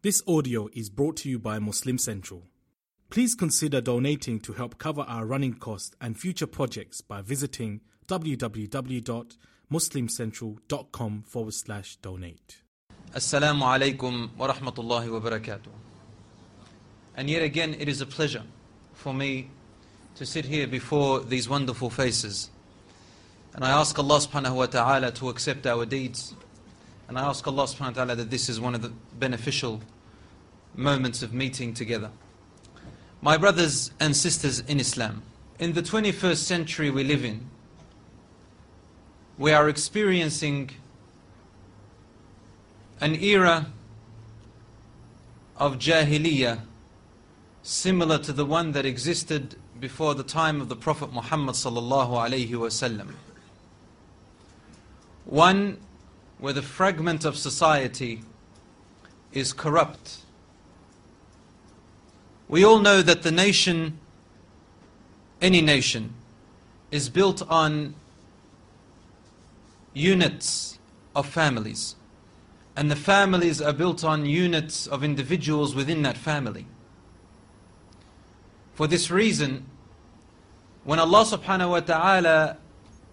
This audio is brought to you by Muslim Central. Please consider donating to help cover our running costs and future projects by visiting www.muslimcentral.com/donate. Assalamu alaikum wa rahmatullahi wa barakatuh. And yet again, it is a pleasure for me to sit here before these wonderful faces. And I ask Allah subhanahu wa ta'ala to accept our deeds. And I ask Allah subhanahu wa ta'ala that this is one of the beneficial moments of meeting together. My brothers and sisters in Islam, in the 21st century we live in, we are experiencing an era of Jahiliyyah similar to the one that existed before the time of the Prophet Muhammad sallallahu alayhi wa sallam. One where the fragment of society is corrupt. We all know that the nation, any nation, is built on units of families. And the families are built on units of individuals within that family. For this reason, when Allah subhanahu wa ta'ala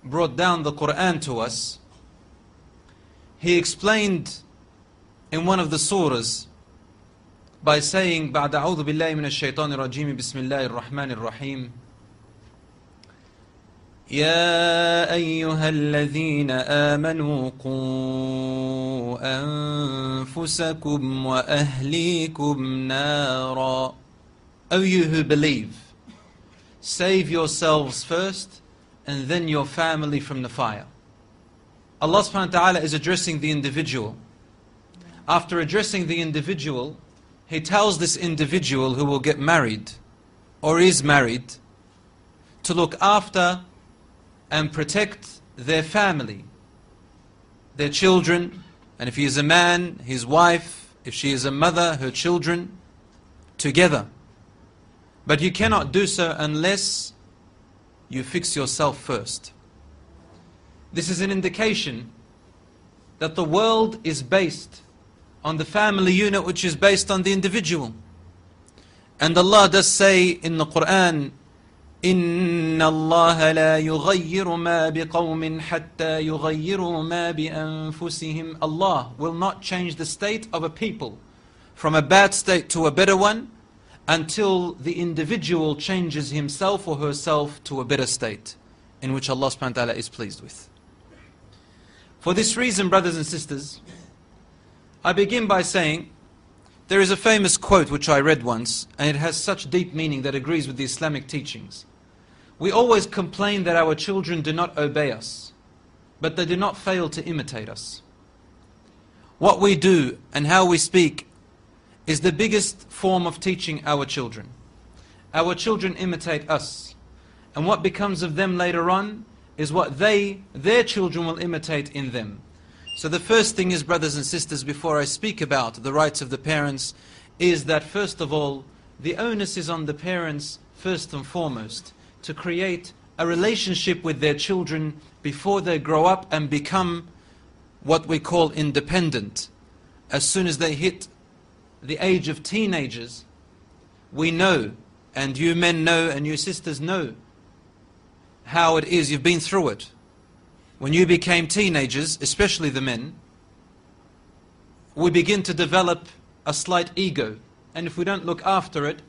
brought down the Quran to us, He explained in one of the surahs by saying, "Ba'da a'udhu billahi minash shaitanir rajim, bismillahir rahmanir rahim. Ya ayyuhalladhina amanu qu anfusakum wa ahlikum nara." O you who believe, save yourselves first and then your family from the fire. Allah subhanahu wa ta'ala is addressing the individual. After addressing the individual, He tells this individual who will get married or is married to look after and protect their family, their children, and if he is a man, his wife, if she is a mother, her children, together. But you cannot do so unless you fix yourself first. This is an indication that the world is based on the family unit, which is based on the individual. And Allah does say in the Quran, إِنَّ اللَّهَ لَا يُغَيِّرُ مَا بِقَوْمٍ حَتَّى يُغَيِّرُوا مَا بِأَنفُسِهِمْ. Allah will not change the state of a people from a bad state to a better one until the individual changes himself or herself to a better state in which Allah subhanahu wa ta'ala is pleased with. For this reason, brothers and sisters, I begin by saying there is a famous quote which I read once, and it has such deep meaning that agrees with the Islamic teachings. We always complain that our children do not obey us, but they do not fail to imitate us. What we do and how we speak is the biggest form of teaching our children. Our children imitate us, and what becomes of them later on is what their children will imitate in them. So the first thing is, brothers and sisters, before I speak about the rights of the parents, is that first of all, the onus is on the parents first and foremost to create a relationship with their children before they grow up and become what we call independent. As soon as they hit the age of teenagers, we know, and you men know, and you sisters know, how it is. You've been through it. When you became teenagers, especially the men, we begin to develop a slight ego. And if we don't look after it,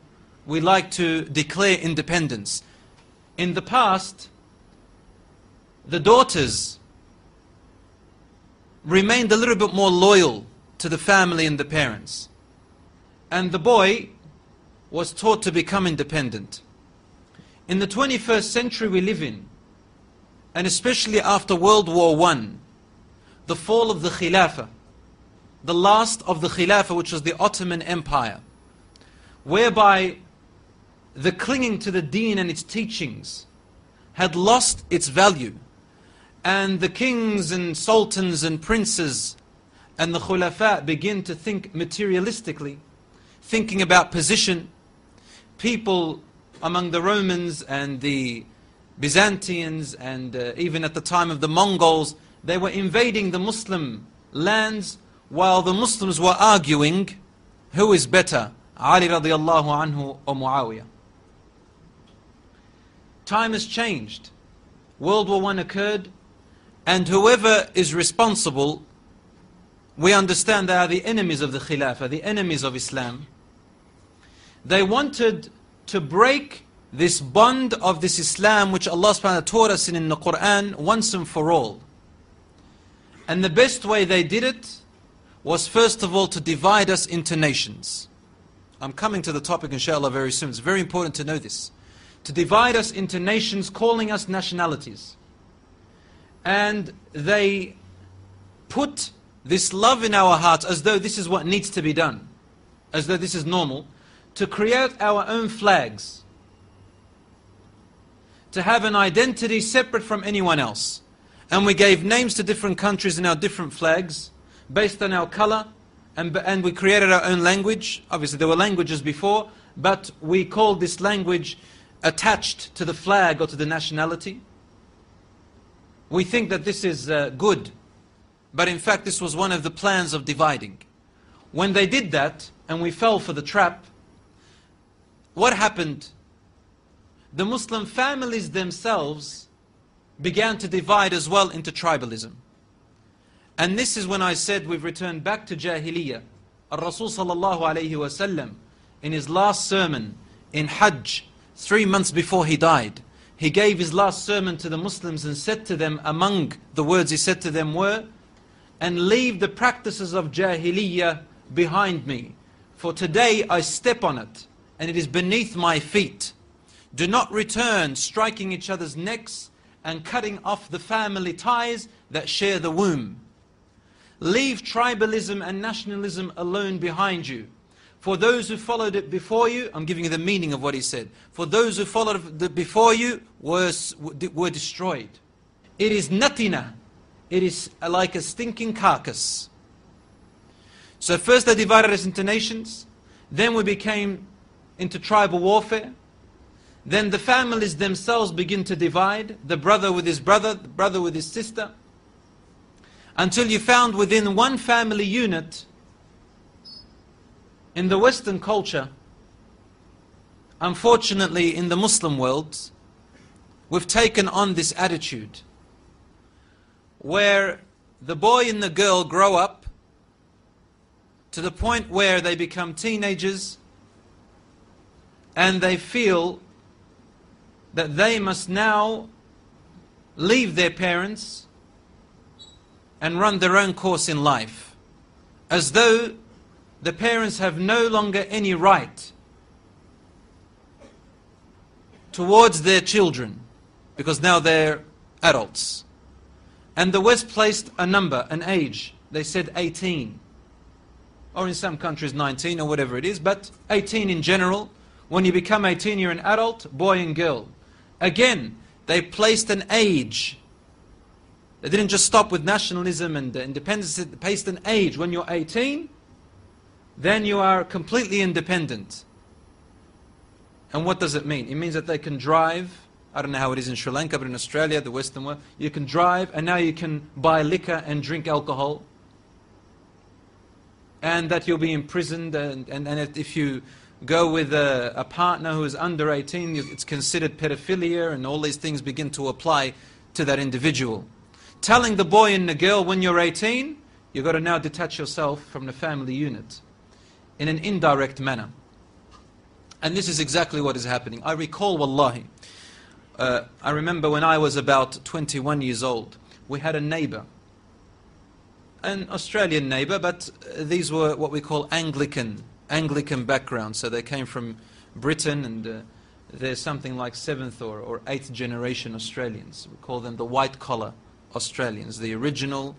we like to declare independence. In the past, the daughters remained a little bit more loyal to the family and the parents. And the boy was taught to become independent. In the 21st century we live in, and especially after World War I, the fall of the Khilafah, the last of the Khilafah, which was the Ottoman Empire, whereby the clinging to the deen and its teachings had lost its value, and the kings and sultans and princes and the Khulafa begin to think materialistically, thinking about position. People among the Romans and the Byzantines and even at the time of the Mongols, they were invading the Muslim lands while the Muslims were arguing who is better, Ali radiallahu anhu or Muawiyah? Time has changed. World War I occurred, and whoever is responsible, we understand they are the enemies of the Khilafah, the enemies of Islam. They wanted to break this bond of this Islam which Allah subhanahu wa ta'ala taught us in the Quran once and for all. And the best way they did it was first of all to divide us into nations. I'm coming to the topic inshallah very soon. It's very important to know this. To divide us into nations, calling us nationalities. And they put this love in our hearts as though this is what needs to be done, as though this is normal, to create our own flags, to have an identity separate from anyone else. And we gave names to different countries and our different flags based on our color, and we created our own language. Obviously there were languages before, but we called this language attached to the flag or to the nationality. We think that this is good, but in fact this was one of the plans of dividing. When they did that and we fell for the trap, what happened? The Muslim families themselves began to divide as well into tribalism. And this is when I said we've returned back to Jahiliyyah. Rasul sallallahu alayhi wa sallam, in his last sermon in Hajj, 3 months before he died, he gave his last sermon to the Muslims and said to them, among the words he said to them were, and leave the practices of Jahiliyyah behind me, for today I step on it, and it is beneath my feet. Do not return striking each other's necks and cutting off the family ties that share the womb. Leave tribalism and nationalism alone behind you. For those who followed it before you, I'm giving you the meaning of what he said, for those who followed it before you were destroyed. It is natina. It is like a stinking carcass. So first they divided us into nations, then we became into tribal warfare. Then the families themselves begin to divide, the brother with his brother, the brother with his sister, until you found within one family unit, in the Western culture, unfortunately in the Muslim world, we've taken on this attitude, where the boy and the girl grow up to the point where they become teenagers, and they feel that they must now leave their parents and run their own course in life, as though the parents have no longer any right towards their children, because now they're adults. And the West placed a number, an age. They said 18, or in some countries 19 or whatever it is, but 18 in general. When you become 18, you're an adult, boy and girl. Again, they placed an age. They didn't just stop with nationalism and independence. They placed an age. When you're 18, then you are completely independent. And what does it mean? It means that they can drive. I don't know how it is in Sri Lanka, but in Australia, the Western world, you can drive, and now you can buy liquor and drink alcohol. And that you'll be imprisoned, and if you go with a partner who is under 18, it's considered pedophilia, and all these things begin to apply to that individual. Telling the boy and the girl, when you're 18, you've got to now detach yourself from the family unit in an indirect manner. And this is exactly what is happening. I recall, wallahi, I remember when I was about 21 years old, we had a neighbor, an Australian neighbor, but these were what we call Anglican background, so they came from Britain, and they're something like 7th or 8th generation Australians. We call them the white-collar Australians, the original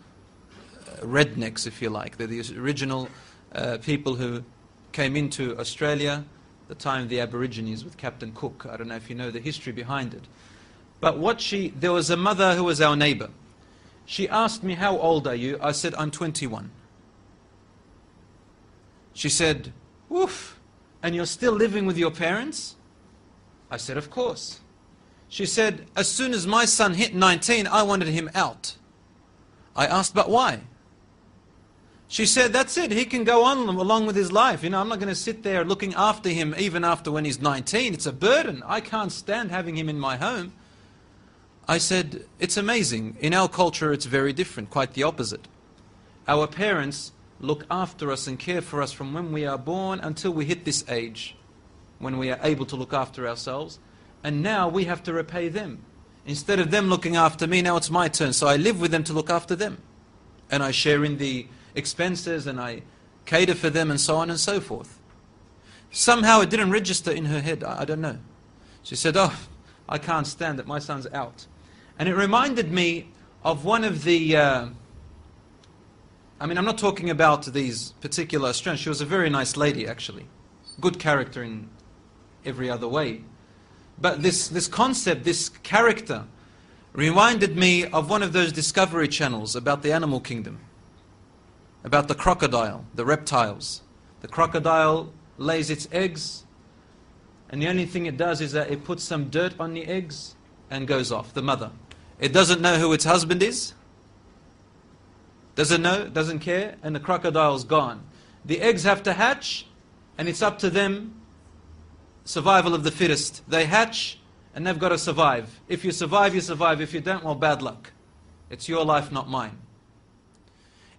rednecks, if you like. They're the original people who came into Australia at the time of the Aborigines with Captain Cook. I don't know if you know the history behind it. But there was a mother who was our neighbor. She asked me, how old are you? I said, I'm 21. She said, woof, and you're still living with your parents? I said, of course. She said, as soon as my son hit 19, I wanted him out. I asked, but why? She said, that's it, he can go on along with his life. You know, I'm not going to sit there looking after him even after when he's 19. It's a burden. I can't stand having him in my home. I said, it's amazing. In our culture, it's very different, quite the opposite. Our parents look after us and care for us from when we are born until we hit this age, when we are able to look after ourselves. And now we have to repay them. Instead of them looking after me, now it's my turn. So I live with them to look after them. And I share in the expenses and I cater for them and so on and so forth. Somehow it didn't register in her head, I don't know. She said, oh, I can't stand it, my son's out. And it reminded me of one of the, I mean, I'm not talking about these particular Australians. She was a very nice lady actually, good character in every other way. But this concept, this character, reminded me of one of those Discovery Channels about the animal kingdom. About the crocodile, the reptiles. The crocodile lays its eggs, and the only thing it does is that it puts some dirt on the eggs and goes off, the mother. It doesn't know who its husband is, doesn't know, doesn't care, and the crocodile's gone. The eggs have to hatch, and it's up to them, survival of the fittest. They hatch, and they've got to survive. If you survive, you survive. If you don't, well, bad luck. It's your life, not mine.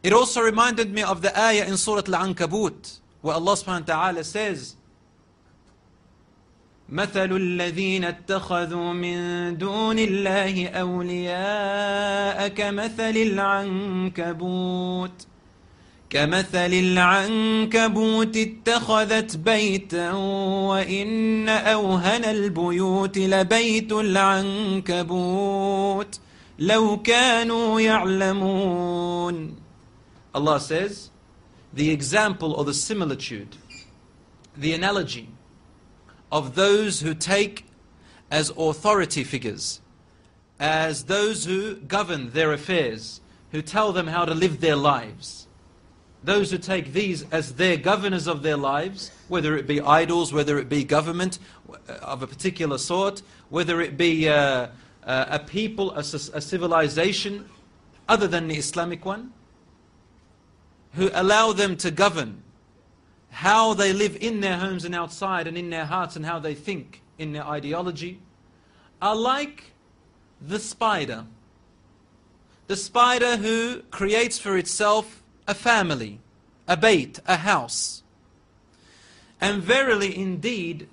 It also reminded me of the ayah in Surah Al-Ankabut, where Allah subhanahu wa ta'ala says, مَثَلُ الَّذِينَ اتَّخَذُوا مِن دُونِ اللَّهِ أَوْلِيَاءَ كَمَثَلِ الْعَنْكَبُوتِ اتَّخَذَتْ بَيْتًا وَإِنَّ أَوْهَنَ الْبُيُوتِ لَبَيْتُ الْعَنْكَبُوتِ لَوْ كَانُوا يَعْلَمُونَ. Allah says, the example or the similitude, the analogy of those who take as authority figures, as those who govern their affairs, who tell them how to live their lives. Those who take these as their governors of their lives, whether it be idols, whether it be government of a particular sort, whether it be a people, a civilization other than the Islamic one, who allow them to govern how they live in their homes and outside and in their hearts and how they think in their ideology, are like the spider. The spider who creates for itself a family, a bait, a house. And verily indeed,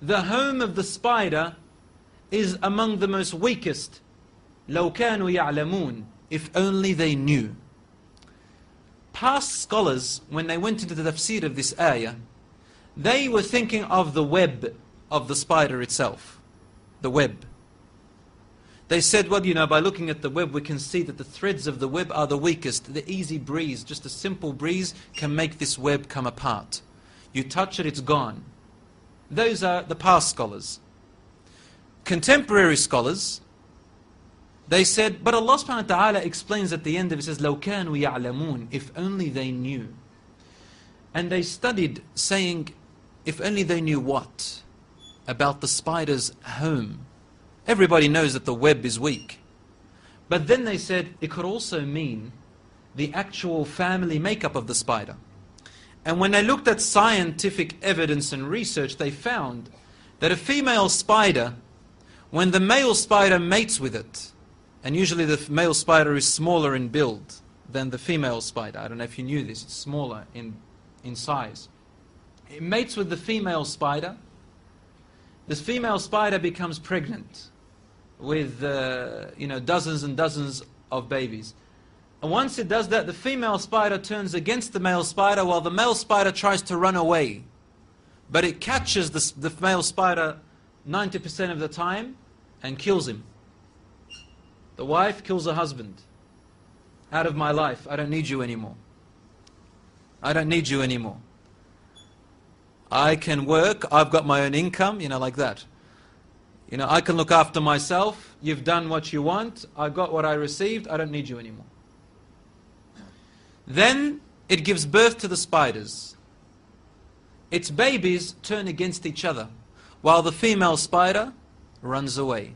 the home of the spider is among the most weakest. لَوْ كَانُوا يَعْلَمُونَ. If only they knew. Past scholars, when they went into the tafsir of this ayah, they were thinking of the web of the spider itself. The web. They said, well, you know, by looking at the web, we can see that the threads of the web are the weakest. The easy breeze, just a simple breeze, can make this web come apart. You touch it, it's gone. Those are the past scholars. Contemporary scholars, they said, but Allah subhanahu wa ta'ala explains at the end of it, says, لَوْ كَانُوا يَعْلَمُونَ. If only they knew. And they studied, saying, if only they knew what? About the spider's home. Everybody knows that the web is weak. But then they said, it could also mean the actual family makeup of the spider. And when they looked at scientific evidence and research, they found that a female spider, when the male spider mates with it, and usually the male spider is smaller in build than the female spider. I don't know if you knew this, it's smaller in size. It mates with the female spider. This female spider becomes pregnant with you know, dozens and dozens of babies. And once it does that, the female spider turns against the male spider while the male spider tries to run away. But it catches the male spider 90% of the time and kills him. The wife kills her husband. Out of my life, I don't need you anymore. I don't need you anymore. I can work, I've got my own income, you know, like that. You know, I can look after myself, you've done what you want, I've got what I received, I don't need you anymore. Then it gives birth to the spiders. Its babies turn against each other, while the female spider runs away.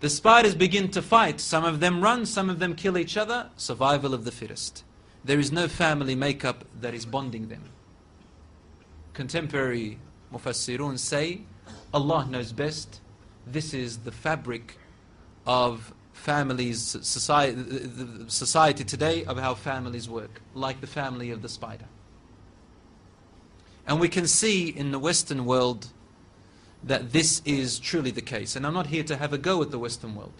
The spiders begin to fight. Some of them run, some of them kill each other. Survival of the fittest. there is no family makeup that is bonding them. Contemporary Mufassirun say, Allah knows best, this is the fabric of families, society today, of how families work, like the family of the spider. And we can see in the Western world that this is truly the case. And I'm not here to have a go at the Western world.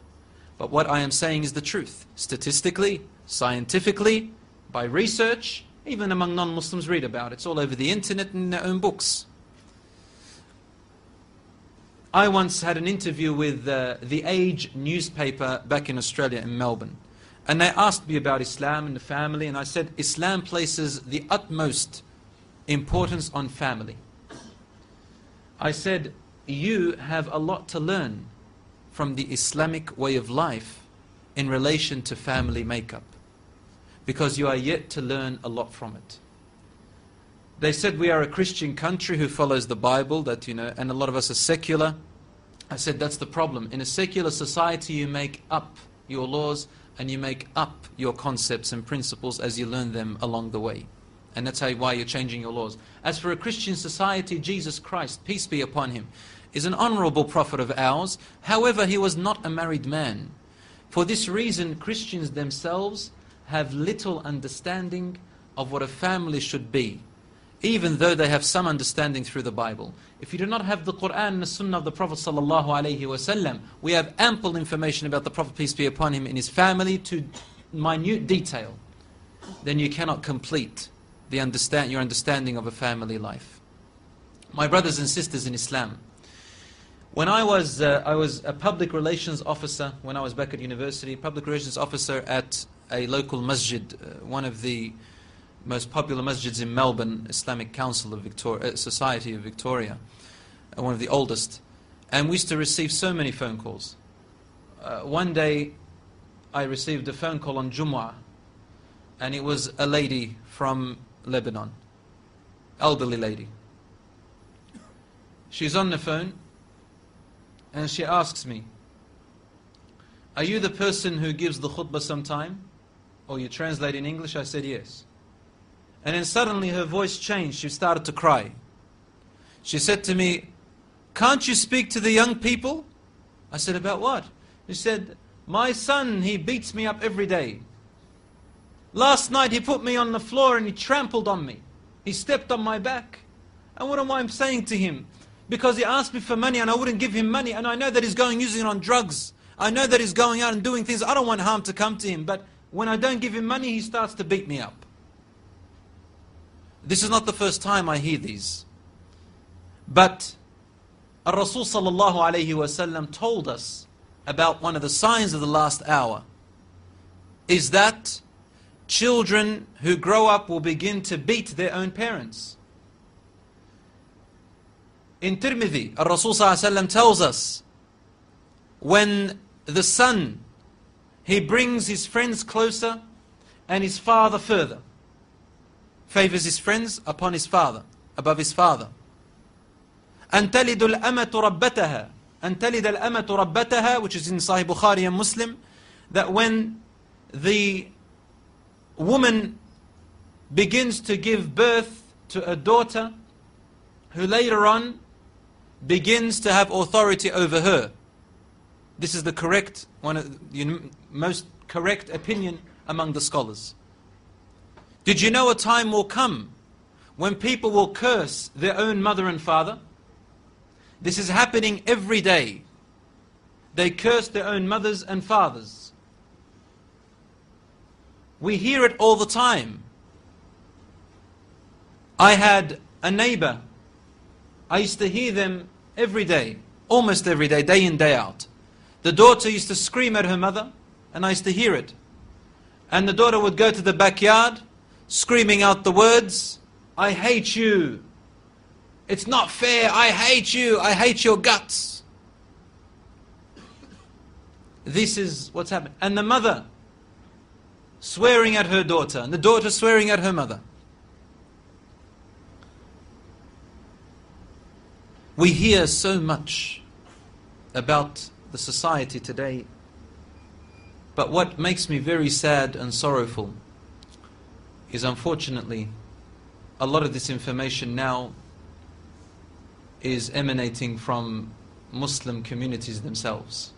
But what I am saying is the truth. Statistically, scientifically, by research, even among non-Muslims read about it. It's all over the internet and in their own books. I once had an interview with the Age newspaper back in Australia, in Melbourne. And they asked me about Islam and the family. And I said, Islam places the utmost importance on family. I said, you have a lot to learn from the Islamic way of life in relation to family makeup, because you are yet to learn a lot from it. They said, we are a Christian country who follows the Bible, that, you know, and a lot of us are secular. I said, that's the problem. In a secular society, you make up your laws and you make up your concepts and principles as you learn them along the way. And that's why you're changing your laws. As for a Christian society, Jesus Christ, peace be upon him, is an honorable prophet of ours. However, he was not a married man. For this reason, Christians themselves have little understanding of what a family should be, even though they have some understanding through the Bible. If you do not have the Quran and the Sunnah of the Prophet ﷺ, we have ample information about the Prophet, peace be upon him, in his family to minute detail. Then you cannot complete your understanding of a family life. My brothers and sisters in Islam, when I was a public relations officer when I was back at university, public relations officer at a local masjid, one of the most popular masjids in Melbourne, Islamic Council of Victoria, Society of Victoria, one of the oldest. And we used to receive so many phone calls. One day I received a phone call on Jumu'ah, and it was a lady from Lebanon, elderly lady. She's on the phone and she asks me, are you the person who gives the khutbah sometime, or you translate in English? I said yes. And then suddenly her voice changed, she started to cry. She said to me, can't you speak to the young people? I said, about what? She said, my son, he beats me up every day. Last night he put me on the floor and he trampled on me. He stepped on my back. And what am I saying to him? Because he asked me for money and I wouldn't give him money, and I know that he's going using it on drugs. I know that he's going out and doing things. I don't want harm to come to him, but when I don't give him money, he starts to beat me up. This is not the first time I hear these. But Rasul sallallahu alayhi wa sallam told us about one of the signs of the last hour is that children who grow up will begin to beat their own parents. In Tirmidhi, Rasul sallallahu alayhi wa sallam tells us, when the son, he brings his friends closer and his father further, favors his friends upon his father, above his father. أَن تَلِدُ الْأَمَةُ رَبَّتَهَا أَن تَلِدَ الْأَمَةُ رَبَّتَهَا, which is in Sahih Bukhari and Muslim, that when the woman begins to give birth to a daughter who later on begins to have authority over her. This is the correct, one of the most correct opinion among the scholars. Did you know a time will come when people will curse their own mother and father? This is happening every day. They curse their own mothers and fathers. We hear it all the time. I had a neighbor. I used to hear them every day, almost every day, day in, day out. The daughter used to scream at her mother, and I used to hear it. And the daughter would go to the backyard, screaming out the words, I hate you. It's not fair. I hate you. I hate your guts. This is what's happened. And the mother swearing at her daughter, and the daughter swearing at her mother. We hear so much about the society today. But what makes me very sad and sorrowful is unfortunately a lot of this information now is emanating from Muslim communities themselves.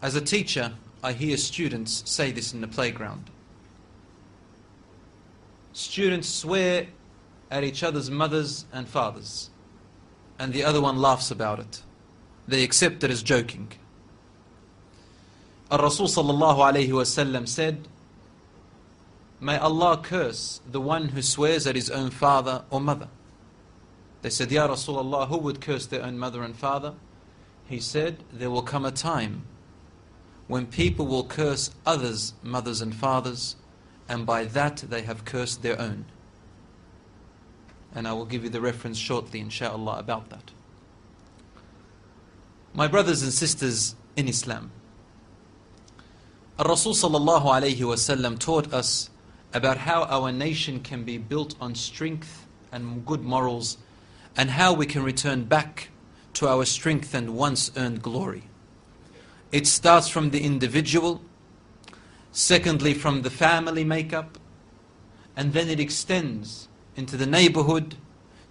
As a teacher, I hear students say this in the playground. Students swear at each other's mothers and fathers, and the other one laughs about it. They accept it as joking. Ar-Rasul sallallahu alayhi wa sallam said, "May Allah curse the one who swears at his own father or mother." They said, "Ya Rasulullah, who would curse their own mother and father?" He said, "There will come a time when people will curse others' mothers and fathers, and by that they have cursed their own." And I will give you the reference shortly, inshallah, about that. My brothers and sisters in Islam, Rasul sallallahu alayhi wa sallam taught us about how our nation can be built on strength and good morals, and how we can return back to our strength and once earned glory. It starts from the individual, secondly from the family makeup, and then it extends into the neighborhood,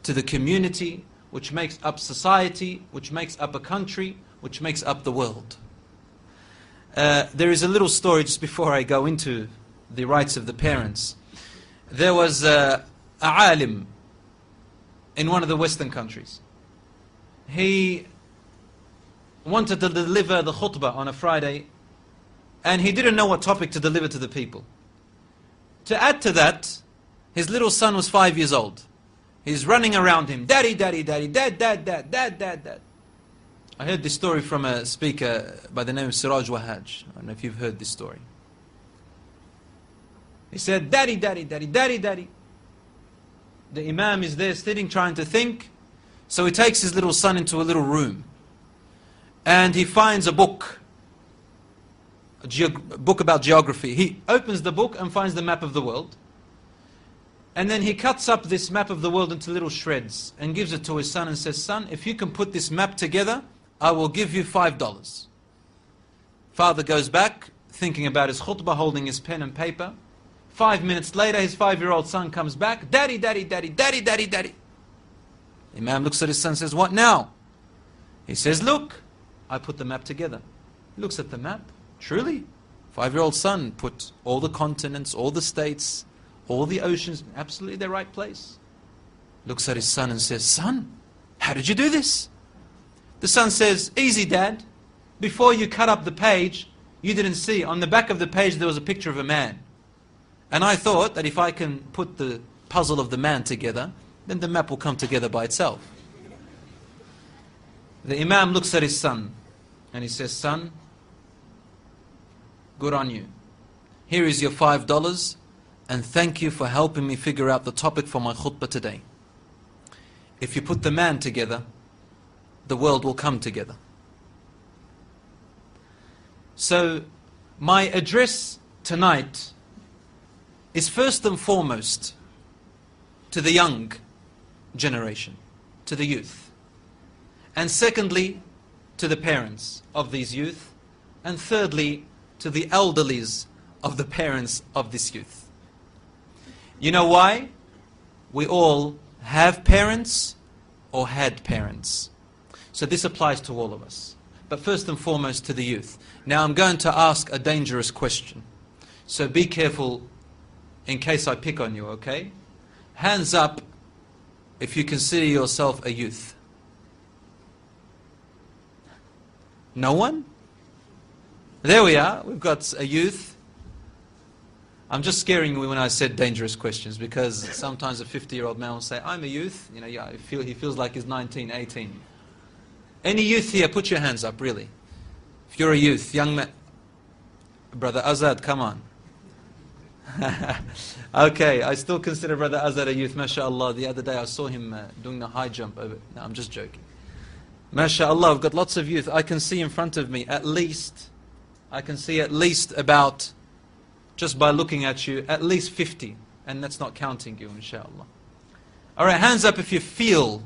to the community, which makes up society, which makes up a country, which makes up the world. There is a little story just before I go into the rights of the parents. There was a alim in one of the Western countries. He wanted to deliver the khutbah on a Friday, and he didn't know what topic to deliver to the people. To add to that, his little son was 5 years old. He's running around him, "Daddy, daddy, daddy, dad, dad, dad, dad, dad, dad." I heard this story from a speaker by the name of Siraj Wahaj. I don't know if you've heard this story. He said, "Daddy, daddy, daddy, daddy, daddy." The imam is there sitting, trying to think. So he takes his little son into a little room. And he finds a book. A book about geography. He opens the book and finds the map of the world. And then he cuts up this map of the world into little shreds and gives it to his son and says, "Son, if you can put this map together, I will give you $5. Father goes back, thinking about his khutbah, holding his pen and paper. 5 minutes later, his 5-year-old son comes back, "Daddy, daddy, daddy, daddy, daddy, daddy." The imam looks at his son and says, "What now?" He says, "Look, I put the map together." He looks at the map. Truly, 5-year-old son put all the continents, all the states, all the oceans, absolutely the right place. Looks at his son and says, "Son, how did you do this?" The son says, "Easy, Dad. Before you cut up the page, you didn't see. On the back of the page, there was a picture of a man. And I thought that if I can put the puzzle of the man together, then the map will come together by itself." The imam looks at his son and he says, "Son, good on you. Here is your $5 and thank you for helping me figure out the topic for my khutbah today. If you put the man together, the world will come together." So my address tonight is first and foremost to the young generation, to the youth. And secondly, to the parents of these youth. And thirdly, to the elderlies of the parents of this youth. You know why? We all have parents or had parents. So this applies to all of us. But first and foremost to the youth. Now I'm going to ask a dangerous question. So be careful in case I pick on you, okay? Hands up if you consider yourself a youth. No one? There we are. We've got a youth. I'm just scaring you when I said dangerous questions, because sometimes a 50-year-old man will say, "I'm a youth." You know, yeah, he feels like he's 19, 18. Any youth here, put your hands up, really. If you're a youth, young man. Brother Azad, come on. Okay, I still consider Brother Azad a youth, mashaAllah. The other day I saw him doing the high jump over. No, I'm just joking. MashaAllah, I've got lots of youth. I can see in front of me at least about, just by looking at you, at least 50. And that's not counting you, inshaAllah. Alright, hands up if you feel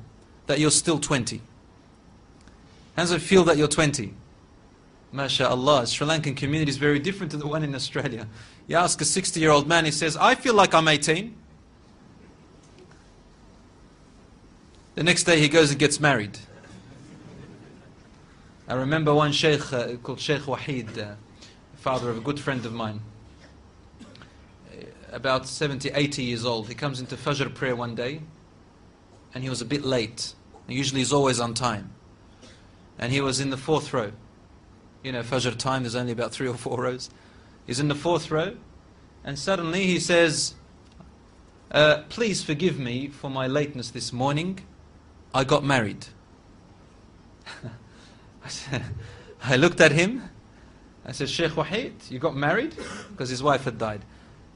that you're still 20. Hands up if you feel that you're 20. MashaAllah, Sri Lankan community is very different to the one in Australia. You ask a 60-year-old man, he says, I feel like I'm 18. The next day he goes and gets married. I remember one Sheikh called Sheikh Wahid, father of a good friend of mine, about 70, 80 years old. He comes into Fajr prayer one day, and he was a bit late. Usually he's always on time. And he was in the fourth row. You know, Fajr time, there's only about 3 or 4 rows. He's in the fourth row, and suddenly he says, please forgive me for my lateness this morning. I got married. I looked at him. I said, Sheikh Wahid, you got married? Because his wife had died.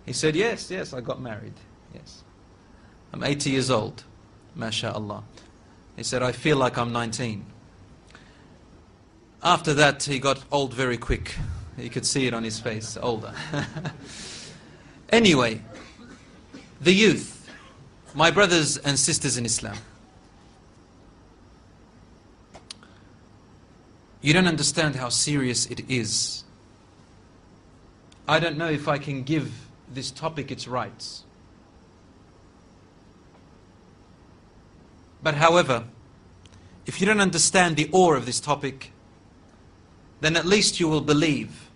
He said, yes, I got married. Yes. I'm 80 years old. MashaAllah. He said, I feel like I'm 19. After that, he got old very quick. You could see it on his face, older. Anyway, the youth, my brothers and sisters in Islam. You don't understand how serious it is. I don't know if I can give this topic its rights. But however, if you don't understand the awe of this topic, then at least you will believe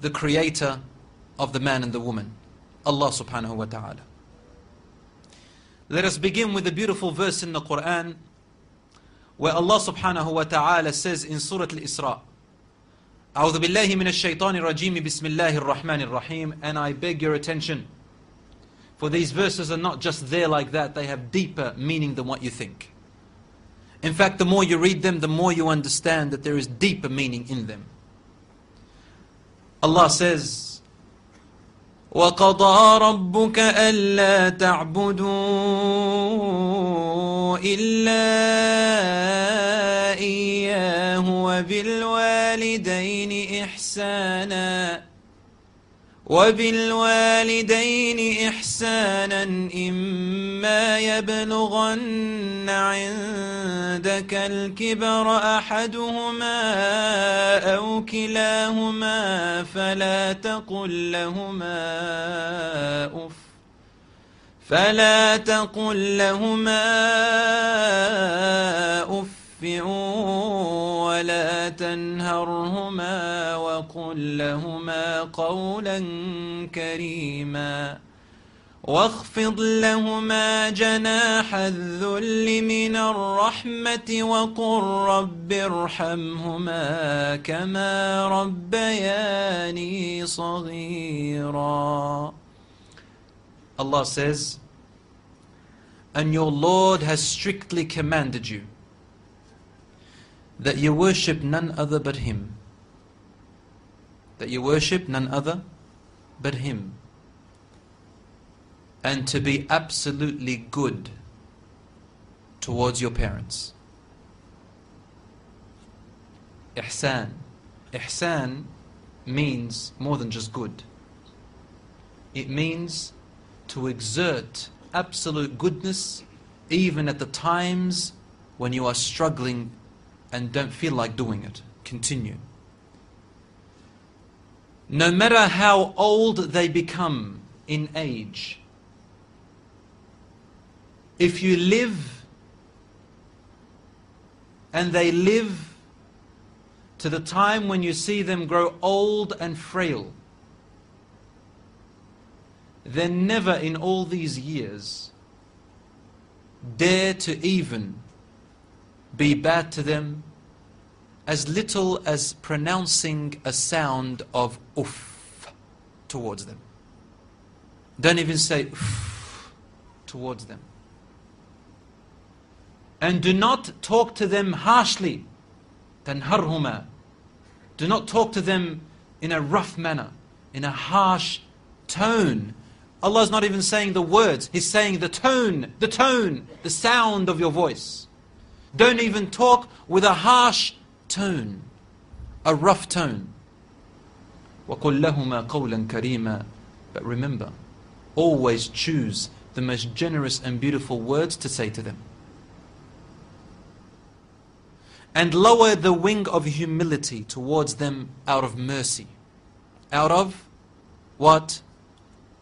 the creator of the man and the woman, Allah subhanahu wa ta'ala. Let us begin with a beautiful verse in the Quran, where Allah subhanahu wa ta'ala says in Surah Al-Isra, أعوذ بالله من الشيطان الرجيم بسم الله الرحمن الرحيم. And I beg your attention, for these verses are not just there like that. They have deeper meaning than what you think. In fact, the more you read them, the more you understand that there is deeper meaning in them. Allah says, وَقَضَى رَبُّكَ أَلَّا تَعْبُدُوا إِلَّا إِيَّاهُ وَبِالْوَالِدَيْنِ إِحْسَانًا إِمَّا يَبْلُغَنَّ عِندَكَ الْكِبَرَ أَحَدُهُمَا أَوْ كِلَاهُمَا فَلَا تَقُل لَّهُمَا أُفٍّ ولا تنهرهما وقل لهما قولا كريما واخفض لهما جناح الذل من الرحمة وقل رب ارحمهما كما ربياني صغيرا. Allah says, and your Lord has strictly commanded you that you worship none other but Him. That you worship none other but Him. And to be absolutely good towards your parents. Ihsan. Ihsan means more than just good. It means to exert absolute goodness even at the times when you are struggling and don't feel like doing it. Continue. No matter how old they become in age, if you live and they live to the time when you see them grow old and frail, then never in all these years dare to even be bad to them, as little as pronouncing a sound of uff towards them. Don't even say uff towards them. And do not talk to them harshly. Tanharhuma. Do not talk to them in a rough manner, in a harsh tone. Allah's not even saying the words. He's saying the tone, the sound of your voice. Don't even talk with a harsh tone, a rough tone. وَقُلْ لَهُمَا قَوْلًا كَرِيمًا. But remember, always choose the most generous and beautiful words to say to them. and lower the wing of humility towards them out of mercy. Out of what?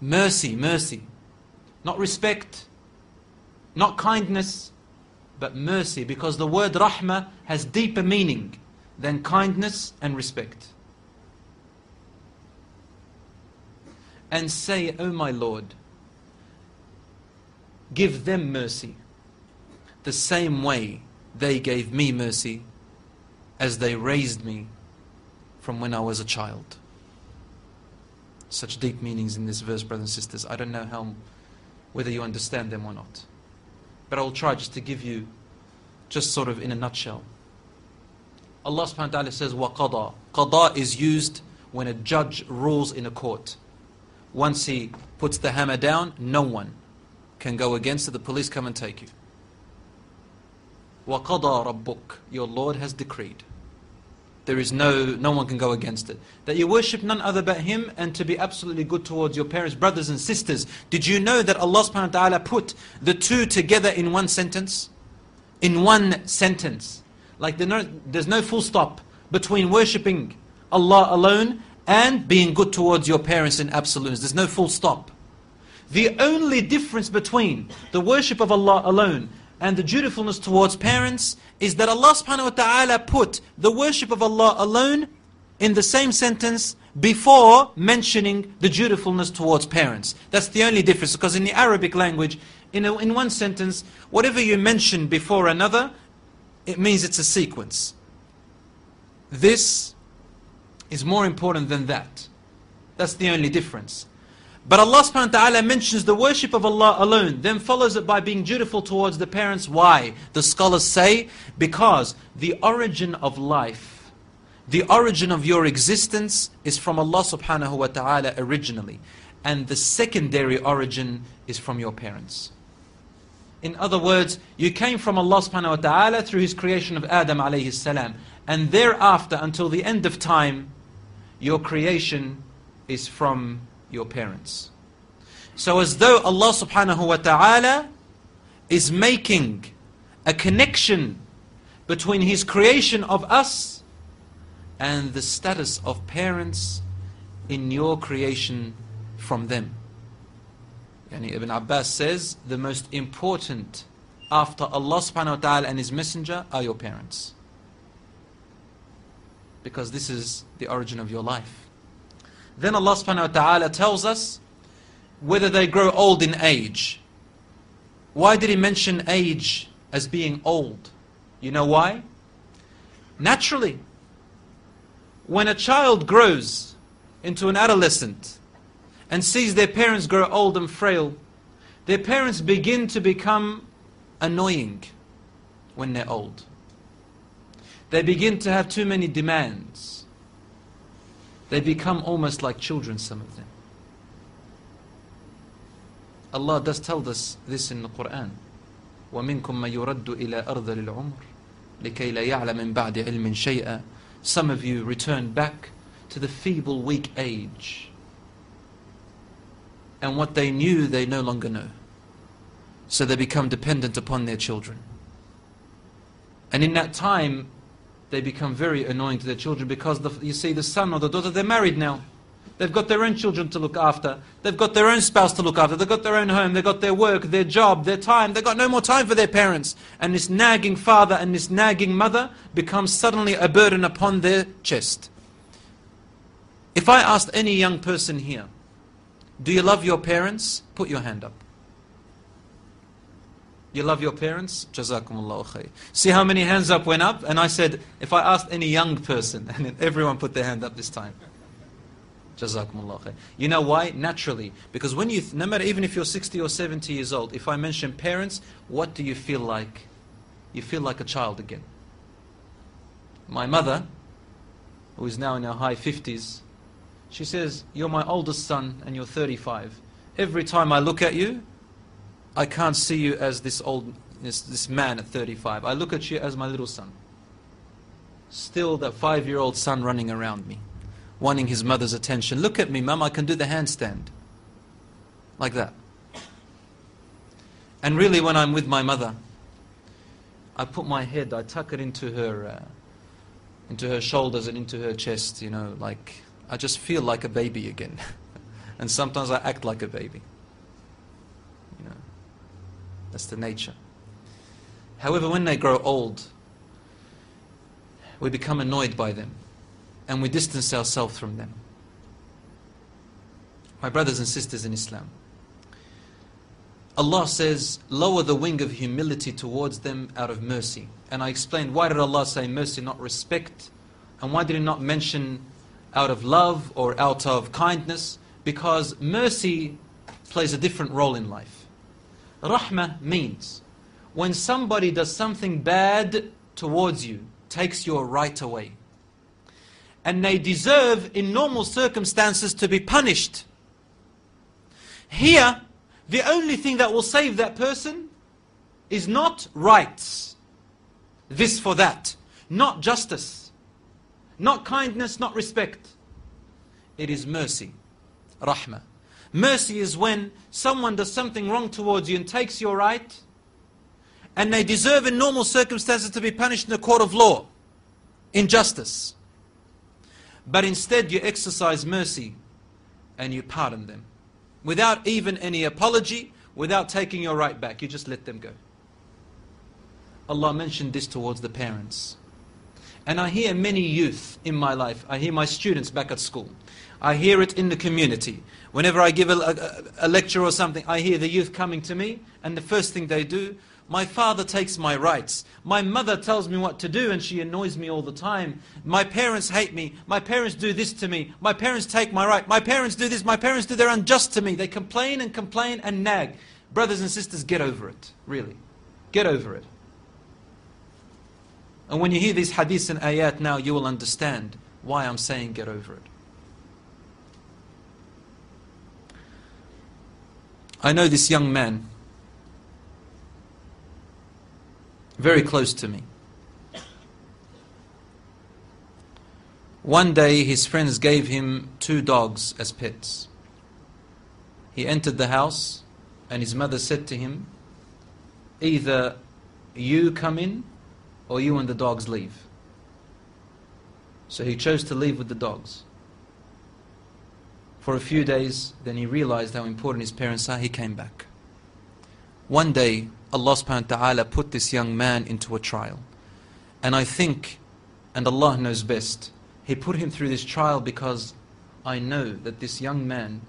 Mercy, mercy. Not respect, not kindness, but mercy, because the word rahmah has deeper meaning than kindness and respect. And say, O my Lord, give them mercy the same way they gave me mercy as they raised me from when I was a child. Such deep meanings in this verse, brothers and sisters. I don't know whether you understand them or not, but I will try just to give you, just sort of in a nutshell. Allah subhanahu wa ta'ala says, وَقَضَى. Qada is used when a judge rules in a court. Once he puts the hammer down, no one can go against it. The police come and take you. وَقَضَى رَبُّكَ. Your Lord has decreed. There is no one can go against it. That you worship none other but Him, and to be absolutely good towards your parents, brothers and sisters. Did you know that Allah subhanahu wa ta'ala put the two together in one sentence? In one sentence. Like there's no full stop between worshipping Allah alone and being good towards your parents in absolutes. There's no full stop. The only difference between the worship of Allah alone and the dutifulness towards parents is that Allah subhanahu wa ta'ala put the worship of Allah alone in the same sentence before mentioning the dutifulness towards parents. That's the only difference, because in the Arabic language, in one sentence, whatever you mention before another, it means it's a sequence. This is more important than that. That's the only difference. But Allah subhanahu wa ta'ala mentions the worship of Allah alone, then follows it by being dutiful towards the parents. Why? The scholars say, because the origin of life, the origin of your existence is from Allah subhanahu wa ta'ala originally. And the secondary origin is from your parents. In other words, you came from Allah subhanahu wa ta'ala through His creation of Adam alayhi salam. And thereafter, until the end of time, your creation is from your parents. So as though Allah subhanahu wa ta'ala is making a connection between His creation of us and the status of parents in your creation from them. Yani Ibn Abbas says, the most important after Allah subhanahu wa ta'ala and His messenger are your parents. Because this is the origin of your life. Then Allah subhanahu wa ta'ala tells us whether they grow old in age. Why did He mention age as being old? You know why? Naturally, when a child grows into an adolescent and sees their parents grow old and frail, their parents begin to become annoying when they're old. They begin to have too many demands. They become almost like children, some of them. Allah does tell us this in the Quran. وَمِنْكُمْ مَا يُرَدُّ إِلَىٰ أَرْضَلِ الْعُمْرِ لِكَيْ لَا يَعْلَ مِنْ بَعْدِ عِلْمٍ شَيْئًا. Some of you return back to the feeble, weak age. And what they knew, they no longer know. So they become dependent upon their children. And in that time, they become very annoying to their children, because the son or the daughter, they're married now. They've got their own children to look after. They've got their own spouse to look after. They've got their own home. They've got their work, their job, their time. They've got no more time for their parents. And this nagging father and this nagging mother becomes suddenly a burden upon their chest. If I asked any young person here, do you love your parents? Put your hand up. You love your parents? Jazakumullahu khair. See how many hands up went up? And I said, if I asked any young person, and then everyone put their hand up this time. Jazakumullahu khair. You know why? Naturally. Because when you, no matter, even if you're 60 or 70 years old, if I mention parents, what do you feel like? You feel like a child again. My mother, who is now in her high 50s, she says, you're my oldest son and you're 35. Every time I look at you, I can't see you as this man at 35. I look at you as my little son. Still that 5-year-old son running around me, wanting his mother's attention. Look at me, Mum, I can do the handstand. Like that. And really, when I'm with my mother, I put my head, I tuck it into her shoulders and into her chest, you know, like I just feel like a baby again. And sometimes I act like a baby. You know, that's the nature. However, when they grow old, we become annoyed by them and we distance ourselves from them. My brothers and sisters in Islam, Allah says, lower the wing of humility towards them out of mercy. And I explained, why did Allah say mercy, not respect? And why did He not mention out of love or out of kindness? Because mercy plays a different role in life. Rahmah means, when somebody does something bad towards you, takes your right away. And they deserve, in normal circumstances, to be punished. Here, the only thing that will save that person is not rights, this for that, not justice, not kindness, not respect. It is mercy, rahmah. Mercy is when someone does something wrong towards you and takes your right, and they deserve in normal circumstances to be punished in the court of law, in justice. But instead you exercise mercy and you pardon them. Without even any apology, without taking your right back, you just let them go. Allah mentioned this towards the parents. And I hear many youth in my life, I hear my students back at school, I hear it in the community. Whenever I give a lecture or something, I hear the youth coming to me, and the first thing they do, my father takes my rights, my mother tells me what to do and she annoys me all the time, my parents hate me, my parents do this to me, my parents take my right, my parents do this, my parents do, they're unjust to me. They complain and nag. Brothers and sisters, get over it, really. Get over it. And when you hear these hadiths and ayat now, you will understand why I'm saying get over it. I know this young man, very close to me. One day his friends gave him 2 dogs as pets. He entered the house and his mother said to him, either you come in or you and the dogs leave. So he chose to leave with the dogs. For a few days, then he realized how important his parents are, he came back. One day, Allah subhanahu wa ta'ala put this young man into a trial. And I think, and Allah knows best, He put him through this trial because I know that this young man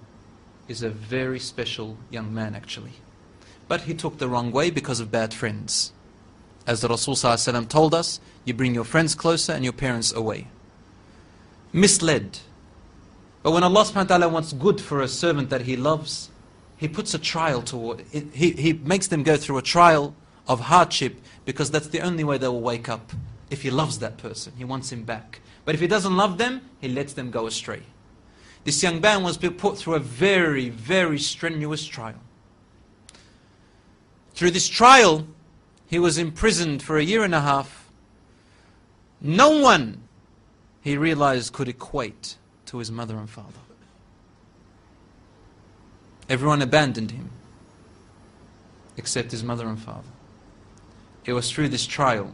is a very special young man actually. But he took the wrong way because of bad friends. As the Rasul sallallahu alayhi wa sallam told us, you bring your friends closer and your parents away. Misled. But when Allah subhanahu wa ta'ala wants good for a servant that He loves, He puts a trial toward, he makes them go through a trial of hardship because that's the only way they will wake up. If He loves that person, He wants him back. But if He doesn't love them, He lets them go astray. This young man was put through a very, very strenuous trial. Through this trial, he was imprisoned for 1.5 years. No one, he realized, could equate to his mother and father. Everyone abandoned him, except his mother and father. It was through this trial,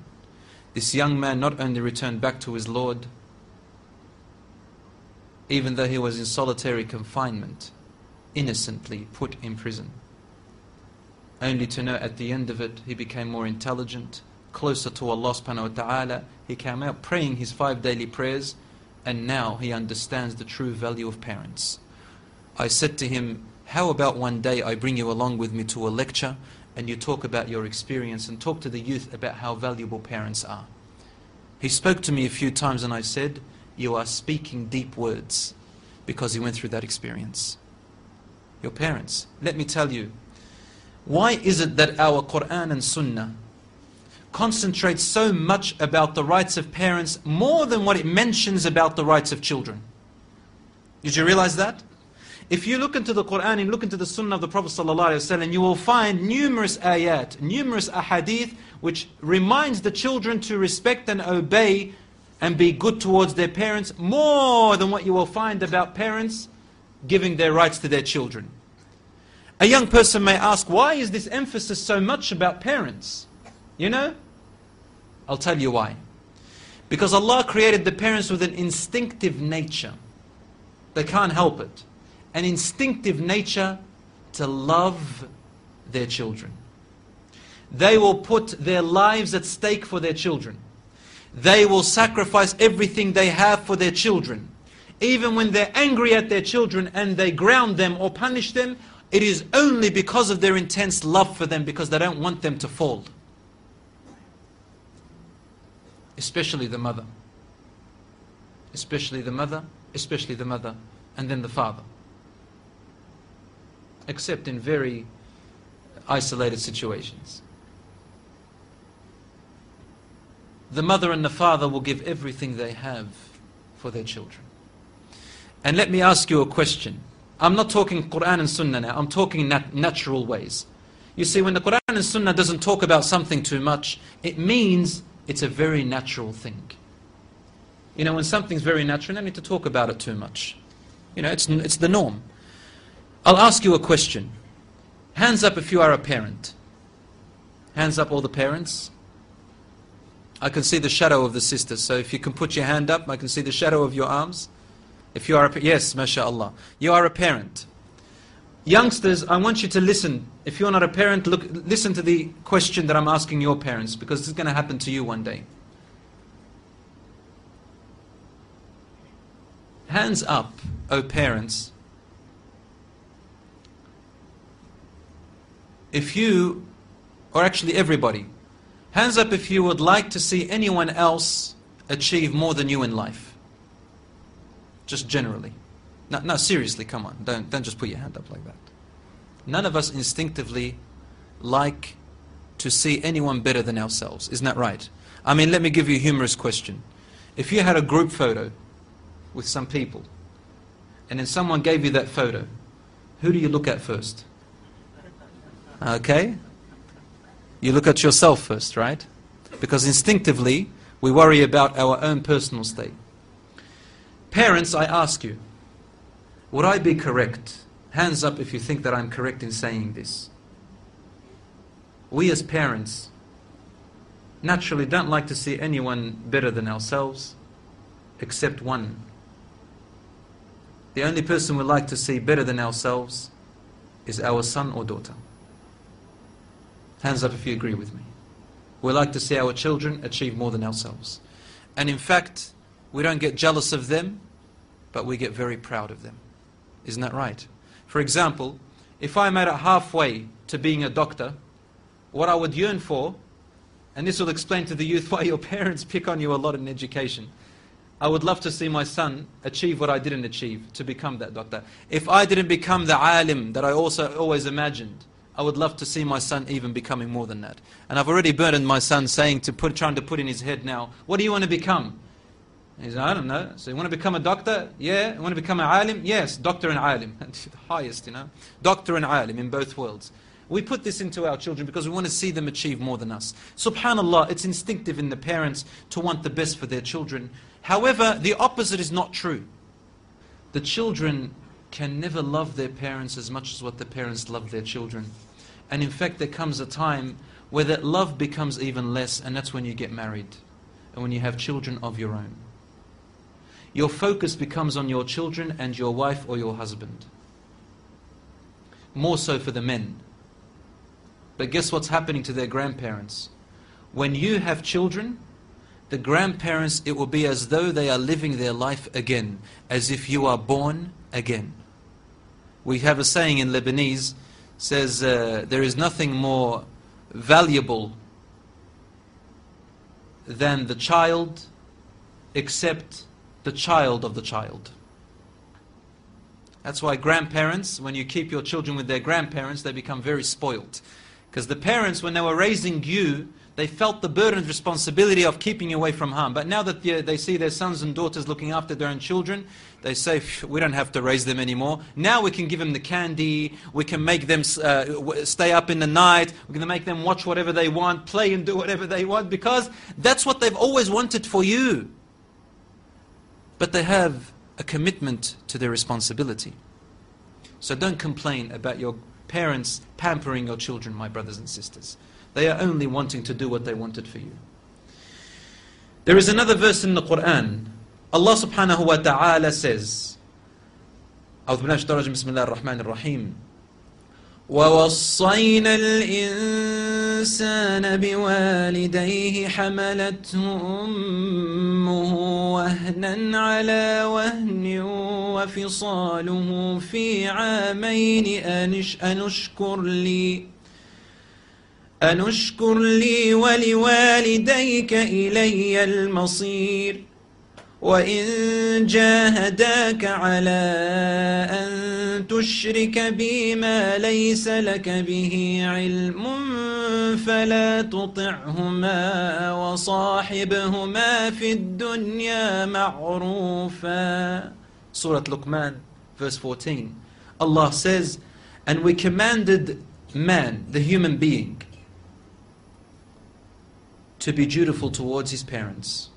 this young man not only returned back to his Lord, even though he was in solitary confinement, innocently put in prison. Only to know at the end of it, he became more intelligent, closer to Allah subhanahu wa ta'ala. He came out praying his 5 daily prayers, and now he understands the true value of parents. I said to him, how about one day I bring you along with me to a lecture and you talk about your experience and talk to the youth about how valuable parents are. He spoke to me a few times and I said, you are speaking deep words because he went through that experience. Your parents. Let me tell you, why is it that our Quran and Sunnah concentrates so much about the rights of parents more than what it mentions about the rights of children? Did you realize that? If you look into the Qur'an and look into the Sunnah of the Prophet ﷺ, you will find numerous ayat, numerous ahadith, which reminds the children to respect and obey and be good towards their parents more than what you will find about parents giving their rights to their children. A young person may ask, why is this emphasis so much about parents? You know, I'll tell you why. Because Allah created the parents with an instinctive nature. They can't help it. An instinctive nature to love their children. They will put their lives at stake for their children. They will sacrifice everything they have for their children. Even when they're angry at their children and they ground them or punish them, it is only because of their intense love for them, because they don't want them to fall. Especially the mother. Especially the mother. Especially the mother. And then the father. Except in very isolated situations. The mother and the father will give everything they have for their children. And let me ask you a question. I'm not talking Quran and Sunnah now. I'm talking natural ways. You see, when the Quran and Sunnah doesn't talk about something too much, it means it's a very natural thing. You know, when something's very natural, you don't need to talk about it too much. You know, it's the norm. I'll ask you a question. Hands up if you are a parent. Hands up all the parents. I can see the shadow of the sister, so if you can put your hand up, I can see the shadow of your arms. If you are a yes, mashallah, you are a parent. Youngsters, I want you to listen. If you're not a parent, listen to the question that I'm asking your parents, because this is going to happen to you one day. Hands up, O parents, if you, or actually everybody, hands up if you would like to see anyone else achieve more than you in life. Just generally. No, seriously, come on. Don't just put your hand up like that. None of us instinctively like to see anyone better than ourselves. Isn't that right? I mean, let me give you a humorous question. If you had a group photo with some people, and then someone gave you that photo, who do you look at first? Okay? You look at yourself first, right? Because instinctively, we worry about our own personal state. Parents, I ask you, would I be correct? Hands up if you think that I'm correct in saying this. We as parents naturally don't like to see anyone better than ourselves, except one. The only person we like to see better than ourselves is our son or daughter. Hands up if you agree with me. We like to see our children achieve more than ourselves. And in fact, we don't get jealous of them, but we get very proud of them. Isn't that right? For example, if I made it halfway to being a doctor, what I would yearn for, and this will explain to the youth why your parents pick on you a lot in education, I would love to see my son achieve what I didn't achieve, to become that doctor. If I didn't become the alim that I also always imagined, I would love to see my son even becoming more than that. And I've already burdened my son saying, trying to put in his head now, what do you want to become? He said, I don't know. So you want to become a doctor? Yeah. You want to become an alim? Yes, doctor and alim. The highest, you know. Doctor and alim in both worlds. We put this into our children because we want to see them achieve more than us. SubhanAllah, it's instinctive in the parents to want the best for their children. However, the opposite is not true. The children can never love their parents as much as what the parents love their children. And in fact, there comes a time where that love becomes even less, and that's when you get married and when you have children of your own. Your focus becomes on your children and your wife or your husband. More so for the men. But guess what's happening to their grandparents? When you have children, the grandparents, it will be as though they are living their life again, as if you are born again. We have a saying in Lebanese, says, there is nothing more valuable than the child, except the child of the child. That's why grandparents, when you keep your children with their grandparents, they become very spoilt. Because the parents, when they were raising you, they felt the burden and responsibility of keeping you away from harm. But now that they see their sons and daughters looking after their own children, they say, we don't have to raise them anymore. Now we can give them the candy, we can make them stay up in the night, we're going to make them watch whatever they want, play and do whatever they want, because that's what they've always wanted for you. But they have a commitment to their responsibility. So don't complain about your parents pampering your children, my brothers and sisters. They are only wanting to do what they wanted for you. There is another verse in the Quran. Allah subhanahu wa ta'ala says, أعوذ بالله من الشيطان الرجيم بسم الله الرحمن الرحيم وَوَصَّيْنَا الْإِنسَانَ بِوَالِدَيْهِ حَمَلَتْهُ أُمُّهُ وَهْنًا عَلَى وَهْنٍ وَفِصَالُهُ فِي عَامَيْنِ أَنِ اشْكُرْ لِي وَلِوَالِدَيْكَ إِلَيَّ الْمَصِيرُ وَإِنْ جَاهَدَاكَ عَلَىٰ أَنْ تُشْرِكَ بِي مَا لَيْسَ لَكَ بِهِ عِلْمٌ فَلَا تُطِعْهُمَا وَصَاحِبْهُمَا فِي الدُّنْيَا مَعْرُوفًا. Surah Luqman, verse 14. Allah says, and we commanded man, the human being, to be dutiful towards his parents.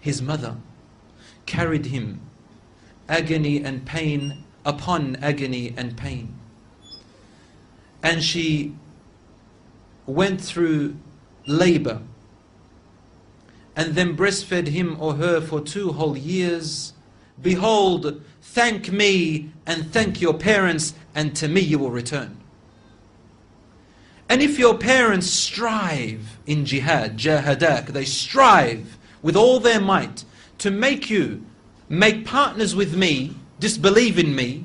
His mother carried him agony and pain upon agony and pain. And she went through labor and then breastfed him or her for 2 whole years. Behold, thank me and thank your parents, and to me you will return. And if your parents strive in jihad, jahadak, they strive with all their might to make you make partners with me, disbelieve in me,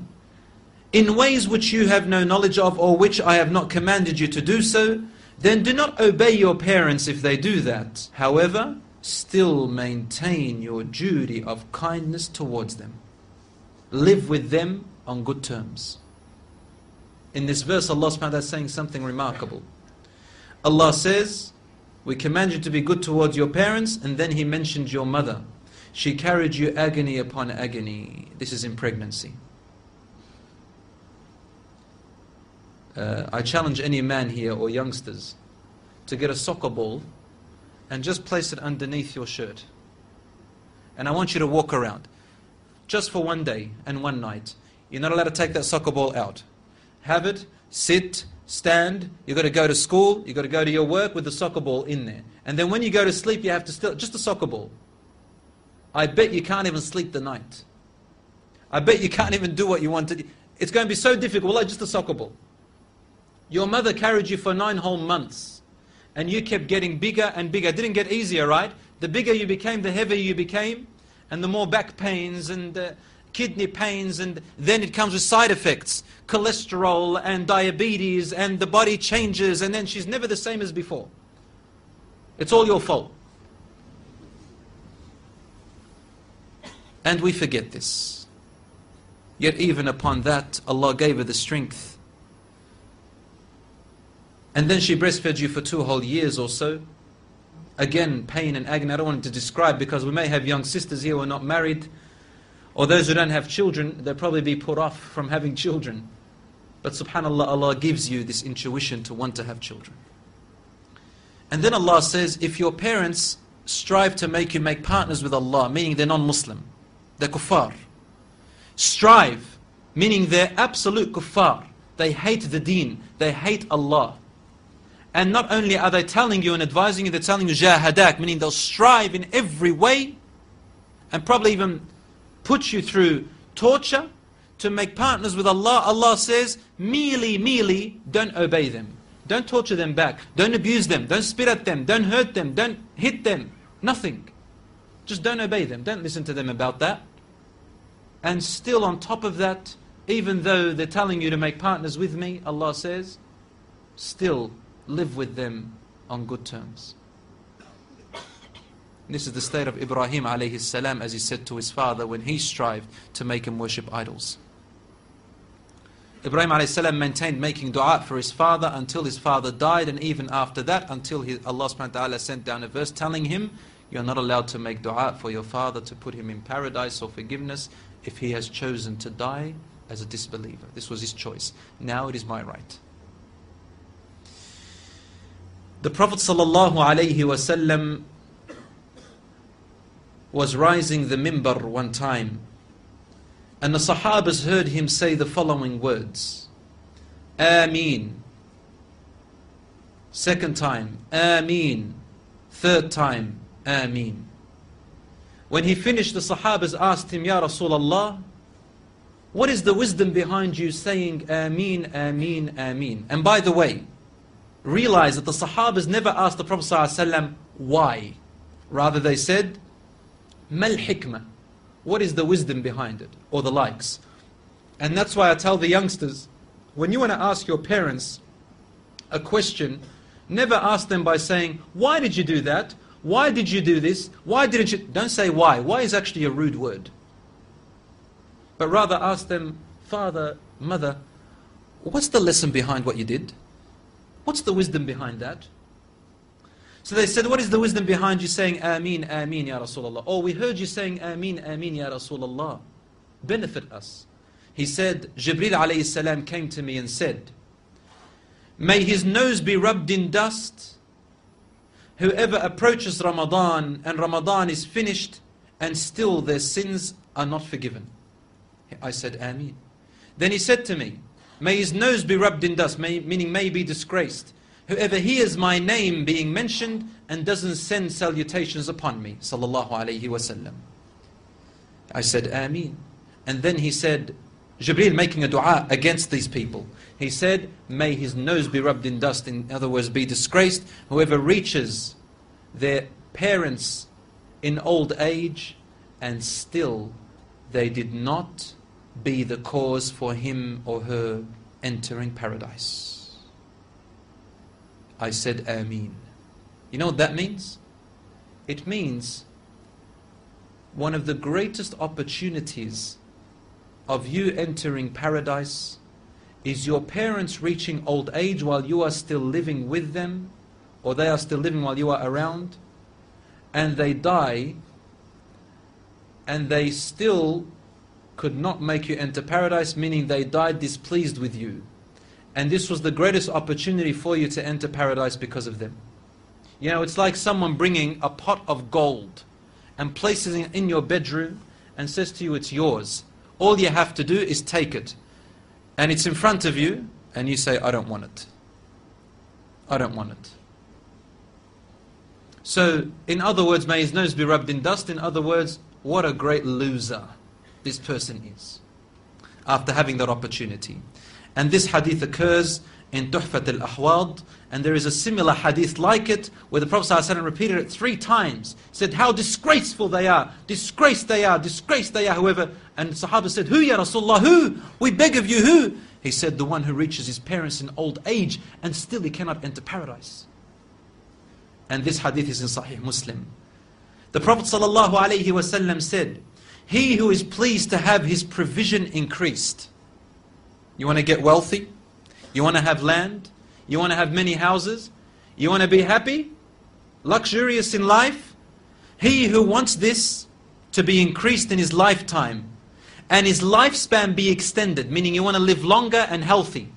in ways which you have no knowledge of or which I have not commanded you to do so, then do not obey your parents if they do that. However, still maintain your duty of kindness towards them. Live with them on good terms. In this verse, Allah subhanahu wa ta'ala is saying something remarkable. Allah says, we command you to be good towards your parents, and then he mentioned your mother. She carried you agony upon agony. This is in pregnancy. I challenge any man here or youngsters to get a soccer ball and just place it underneath your shirt. And I want you to walk around just for 1 day and 1 night. You're not allowed to take that soccer ball out. Have it, sit, stand, you've got to go to school, you've got to go to your work with the soccer ball in there. And then when you go to sleep, you have to still, just a soccer ball. I bet you can't even sleep the night. I bet you can't even do what you want to do. It's going to be so difficult, like just a soccer ball. Your mother carried you for 9 whole months, and you kept getting bigger and bigger. It didn't get easier, right? The bigger you became, the heavier you became, and the more back pains and kidney pains, and then it comes with side effects, cholesterol and diabetes, and the body changes, and then she's never the same as before. It's all your fault. And we forget this. Yet even upon that, Allah gave her the strength. And then she breastfed you for 2 whole years or so. Again, pain and agony. I don't want to describe, because we may have young sisters here who are not married, or those who don't have children, they'll probably be put off from having children. But subhanAllah, Allah gives you this intuition to want to have children. And then Allah says, if your parents strive to make you make partners with Allah, meaning they're non-Muslim, they're kuffar. Strive, meaning they're absolute kuffar. They hate the deen, they hate Allah. And not only are they telling you and advising you, they're telling you jahadak, meaning they'll strive in every way, and probably even put you through torture to make partners with Allah. Allah says, merely, don't obey them. Don't torture them back. Don't abuse them. Don't spit at them. Don't hurt them. Don't hit them. Nothing. Just don't obey them. Don't listen to them about that. And still on top of that, even though they're telling you to make partners with me, Allah says, still live with them on good terms. This is the state of Ibrahim alayhi salam, as he said to his father when he strived to make him worship idols. Ibrahim alayhi salam maintained making dua for his father until his father died, and even after that, until Allah subhanahu wa ta'ala sent down a verse telling him, you're not allowed to make dua for your father to put him in paradise or forgiveness if he has chosen to die as a disbeliever. This was his choice. Now it is my right. The Prophet sallallahu alayhi wa sallam was rising the mimbar one time, and the Sahabas heard him say the following words: Ameen. Second time, Ameen. Third time, Ameen. When he finished, the Sahabas asked him, Ya Rasulullah, what is the wisdom behind you saying Ameen, Ameen, Ameen? And by the way, realize that the Sahabas never asked the Prophet ﷺ why. Rather they said, Mal hikmah? What is the wisdom behind it? Or the likes. And that's why I tell the youngsters, when you want to ask your parents a question, never ask them by saying, why did you do that? Why did you do this? Why didn't you? Don't say why. Why is actually a rude word. But rather ask them, father, mother, what's the lesson behind what you did? What's the wisdom behind that? So they said, what is the wisdom behind you saying, Ameen, Ameen, Ya Rasulullah? Oh, we heard you saying, Ameen, Ameen, Ya Rasulullah. Benefit us. He said, Jibreel alayhi salam came to me and said, may his nose be rubbed in dust. Whoever approaches Ramadan and Ramadan is finished and still their sins are not forgiven. I said, Ameen. Then he said to me, may his nose be rubbed in dust, meaning may be disgraced. Whoever hears my name being mentioned and doesn't send salutations upon me. Sallallahu alayhi wasallam. I said, Ameen. And then he said, Jibreel making a dua against these people. He said, may his nose be rubbed in dust, in other words, be disgraced. Whoever reaches their parents in old age and still they did not be the cause for him or her entering paradise. I said, Ameen. You know what that means? It means one of the greatest opportunities of you entering paradise is your parents reaching old age while you are still living with them, or they are still living while you are around, and they die, and they still could not make you enter paradise, meaning they died displeased with you. And this was the greatest opportunity for you to enter paradise because of them. You know, it's like someone bringing a pot of gold and places it in your bedroom and says to you, it's yours. All you have to do is take it. And it's in front of you, and you say, I don't want it. I don't want it. So, in other words, may his nose be rubbed in dust. In other words, what a great loser this person is after having that opportunity. And this hadith occurs in Tuhfatul Ahwad, and there is a similar hadith like it where the Prophet ﷺ repeated it 3 times. He said, how disgraceful they are, disgraced they are, disgraced they are, whoever. And the Sahaba said, who, Ya Rasulullah, who? We beg of you, who? He said, the one who reaches his parents in old age and still he cannot enter paradise. And this hadith is in Sahih Muslim. The Prophet ﷺ said, he who is pleased to have his provision increased. You want to get wealthy? You want to have land? You want to have many houses? You want to be happy? Luxurious in life? He who wants this to be increased in his lifetime and his lifespan be extended, meaning you want to live longer and healthy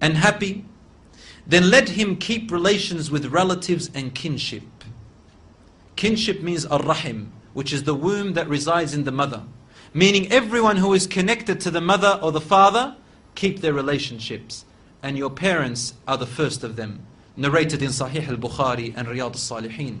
and happy, then let him keep relations with relatives and kinship. Kinship means ar-rahim, which is the womb that resides in the mother. Meaning everyone who is connected to the mother or the father, keep their relationships. And your parents are the first of them. Narrated in Sahih al-Bukhari and Riyadh al-Saliheen.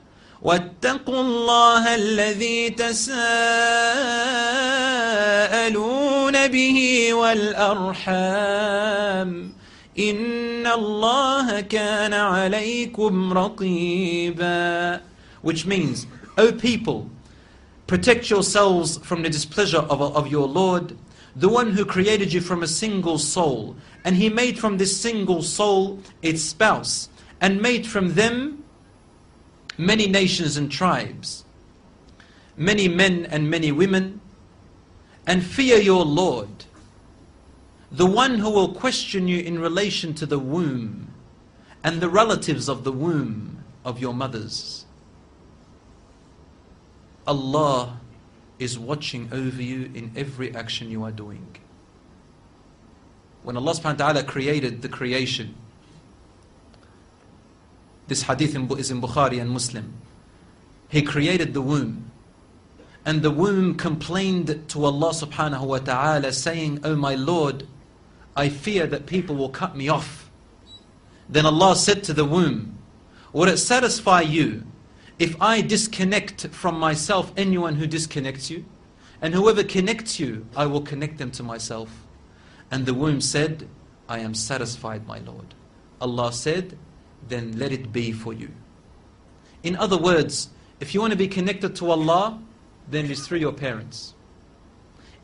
وَاتَّقُوا اللَّهَ الَّذِي تَسَاءَلُونَ بِهِ وَالْأَرْحَامَ إِنَّ اللَّهَ كَانَ عَلَيْكُمْ رَقِيبًا. Which means, O people, protect yourselves from the displeasure of your Lord, the one who created you from a single soul, and he made from this single soul its spouse, and made from them many nations and tribes, many men and many women, and fear your Lord, the one who will question you in relation to the womb, and the relatives of the womb of your mothers. Allah is watching over you in every action you are doing. When Allah subhanahu wa ta'ala created the creation, this hadith is in Bukhari and Muslim, He created the womb, and the womb complained to Allah subhanahu wa ta'ala saying, "Oh my Lord, I fear that people will cut me off." Then Allah said to the womb, "Would it satisfy you if I disconnect from myself anyone who disconnects you? And whoever connects you, I will connect them to myself." And the womb said, "I am satisfied, my Lord." Allah said, "Then let it be for you." In other words, if you want to be connected to Allah, then it is through your parents.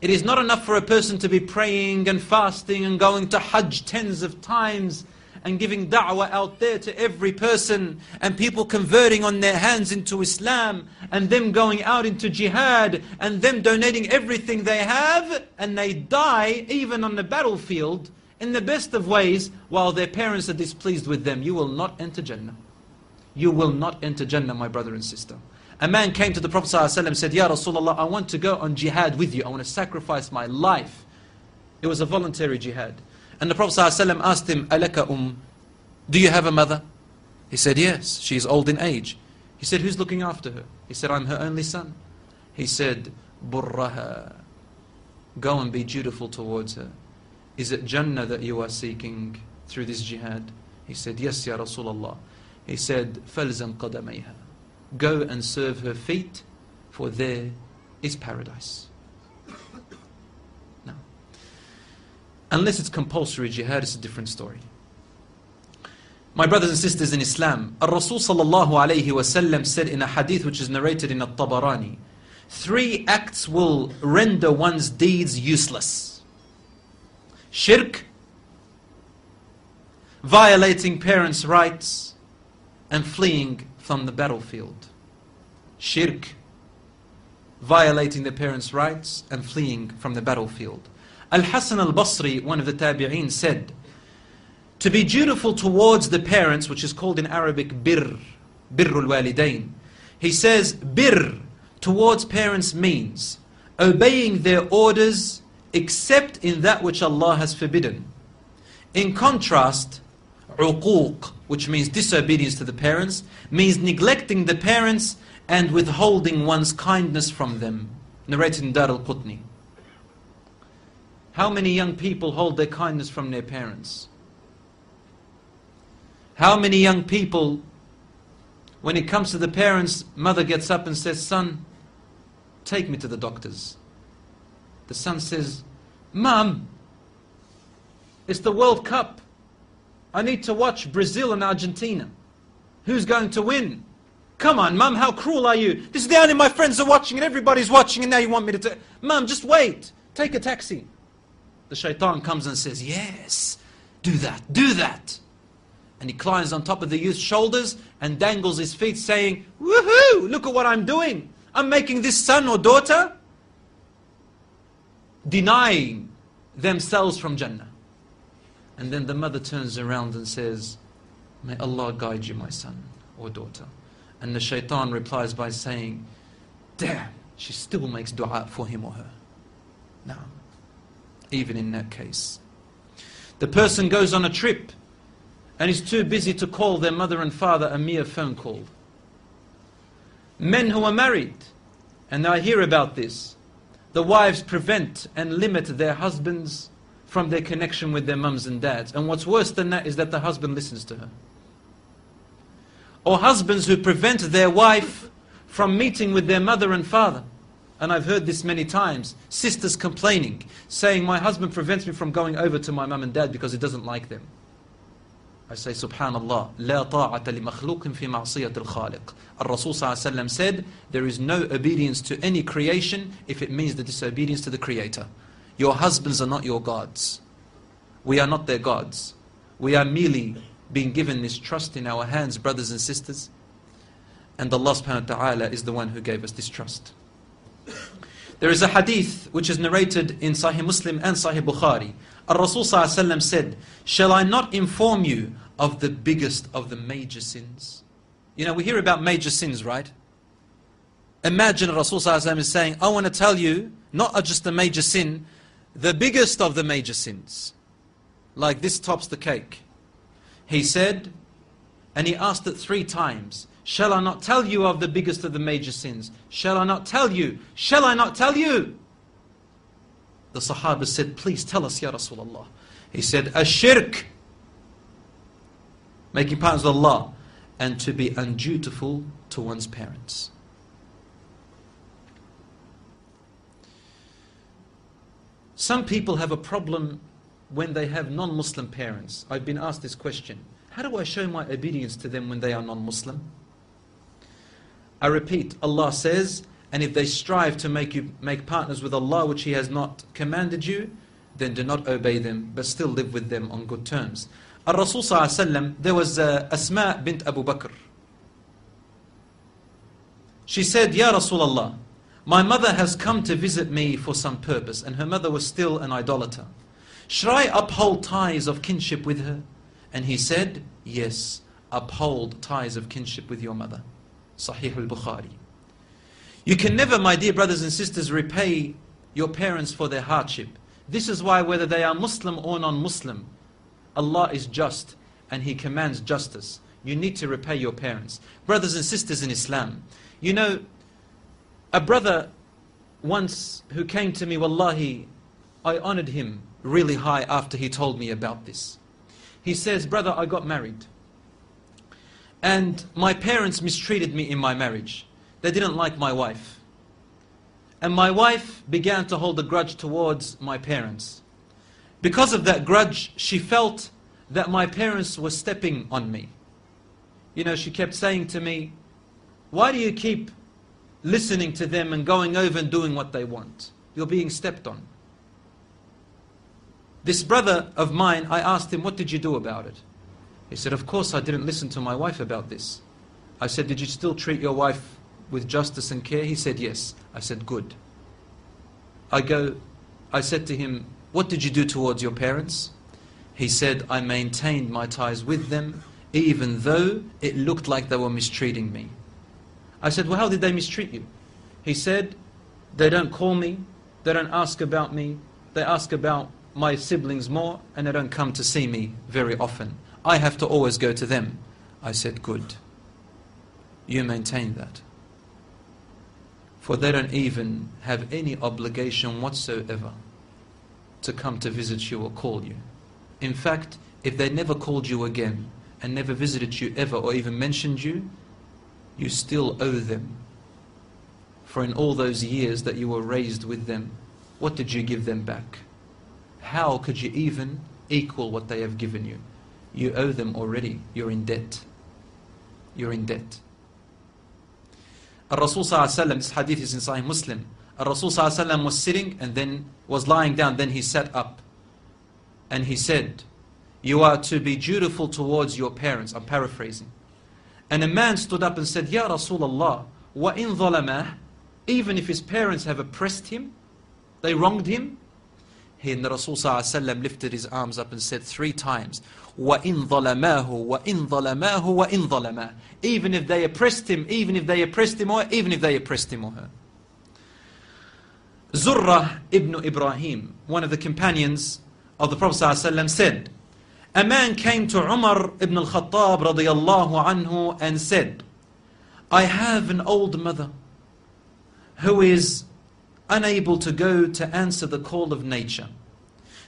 It is not enough for a person to be praying and fasting and going to Hajj tens of times and giving da'wah out there to every person and people converting on their hands into Islam and them going out into jihad and them donating everything they have, and they die even on the battlefield in the best of ways while their parents are displeased with them. You will not enter Jannah. You will not enter Jannah, my brother and sister. A man came to the Prophet ﷺ and said, "Ya Rasulullah, I want to go on jihad with you. I want to sacrifice my life." It was a voluntary jihad. And the Prophet ﷺ asked him, "Alaka do you have a mother?" He said, "Yes, she is old in age." He said, "Who's looking after her?" He said, "I'm her only son." He said, "Burraha, go and be dutiful towards her." "Is it Jannah that you are seeking through this jihad?" He said, "Yes, Ya Rasulullah." He said, "Falzam qadamayha, go and serve her feet, for there is paradise." Now, unless it's compulsory jihad, it's a different story. My brothers and sisters in Islam, Rasul sallallahu alayhi wasallam said in a hadith which is narrated in Tabarani, three acts will render one's deeds useless: shirk, violating parents' rights, and fleeing from the battlefield. Shirk, violating the parents' rights, and fleeing from the battlefield. Al-Hasan al-Basri, one of the tabi'een, said, to be dutiful towards the parents, which is called in Arabic Birrul Walidain. He says, "Bir" towards parents means obeying their orders except in that which Allah has forbidden. In contrast, uquq, which means disobedience to the parents, means neglecting the parents and withholding one's kindness from them. Narrated in Dar al Kutni. How many young people hold their kindness from their parents? How many young people, when it comes to the parents, mother gets up and says, "Son, take me to the doctors." The son says, "Mom, it's the World Cup. I need to watch Brazil and Argentina. Who's going to win? Come on, Mum, how cruel are you? This is the only my friends are watching and everybody's watching and now you want me to... Mum, just wait. Take a taxi." The shaitan comes and says, "Yes, do that, do that." And he climbs on top of the youth's shoulders and dangles his feet saying, "Woohoo, look at what I'm doing. I'm making this son or daughter denying themselves from Jannah." And then the mother turns around and says, "May Allah guide you, my son or daughter." And the shaitan replies by saying, "Damn, she still makes dua for him or her." Now, even in that case, the person goes on a trip and is too busy to call their mother and father a mere phone call. Men who are married, and I hear about this, the wives prevent and limit their husbands from their connection with their mums and dads. And what's worse than that is that the husband listens to her. Or husbands who prevent their wife from meeting with their mother and father. And I've heard this many times. Sisters complaining, saying, "My husband prevents me from going over to my mum and dad because he doesn't like them." I say, subhanallah, la ta'ata li makhluqin fi ma'siyat al-khaliq. Al-Rasul sallallahu alayhi wa sallam said, there is no obedience to any creation if it means the disobedience to the Creator. Your husbands are not your gods. We are not their gods. We are merely being given this trust in our hands, brothers and sisters. And Allah subhanahu wa ta'ala is the one who gave us this trust. There is a hadith which is narrated in Sahih Muslim and Sahih Bukhari. Al-Rasul sallallahu alayhi wa sallam said, "Shall I not inform you of the biggest of the major sins?" You know, we hear about major sins, right? Imagine Rasulullah is saying, I want to tell you, not just a major sin, the biggest of the major sins. Like this tops the cake. He said, and he asked it 3 times, shall I not tell you of the biggest of the major sins? Shall I not tell you? Shall I not tell you? The Sahaba said, please tell us, Ya Rasulullah. He said, Ash-shirk, making partners with Allah, and to be undutiful to one's parents. Some people have a problem when they have non-Muslim parents. I've been asked this question. How do I show my obedience to them when they are non-Muslim? I repeat, Allah says, and if they strive to make you make partners with Allah, which He has not commanded you, then do not obey them, but still live with them on good terms. Ar-Rasul sallallahu alayhi wa sallam, there was Asma' bint Abu Bakr. She said, Ya Rasulullah, my mother has come to visit me for some purpose, and her mother was still an idolater. Should I uphold ties of kinship with her? And he said, yes, uphold ties of kinship with your mother. Sahih al-Bukhari. You can never, my dear brothers and sisters, repay your parents for their hardship. This is why, whether they are Muslim or non-Muslim, Allah is just and He commands justice. You need to repay your parents. Brothers and sisters in Islam, you know, a brother once who came to me, wallahi, I honored him really high after he told me about this. He says, brother, I got married and my parents mistreated me in my marriage. They didn't like my wife. And my wife began to hold a grudge towards my parents. Because of that grudge, she felt that my parents were stepping on me. You know, she kept saying to me, why do you keep listening to them and going over and doing what they want? You're being stepped on. This brother of mine, I asked him, what did you do about it? He said, of course I didn't listen to my wife about this. I said, did you still treat your wife with justice and care? He said, yes. I said, good. I said to him, what did you do towards your parents? He said, I maintained my ties with them, even though it looked like they were mistreating me. I said, well, how did they mistreat you? He said, they don't call me, they don't ask about me, they ask about my siblings more, and they don't come to see me very often. I have to always go to them. I said, good. You maintain that. For they don't even have any obligation whatsoever to come to visit you or call you. In fact, if they never called you again and never visited you ever or even mentioned you, you still owe them. For in all those years that you were raised with them, what did you give them back? How could you even equal what they have given you? You owe them already. You're in debt. You're in debt. Ar-Rasul sallallahu alayhi wa sallam, this hadith is in Sahih Muslim. Ar-Rasul sallallahu alayhi wa sallam was sitting and then was lying down, then he sat up. And he said, you are to be dutiful towards your parents. I'm paraphrasing. And a man stood up and said, Ya Rasulullah, wa in zalamah, even if his parents have oppressed him, they wronged him. He and the Rasul sallallahu alayhi wa sallam lifted his arms up and said 3 times, wa in zalamahu, wa in zalamahu, wa in zalamah. Even if they oppressed him, even if they oppressed him, or even if they oppressed him or her. Zurrah ibn Ibrahim, one of the companions of the Prophet sallallahu alayhi wa sallam, said, a man came to Umar ibn Al-Khattab radiyallahu anhu and said, I have an old mother who is unable to go to answer the call of nature.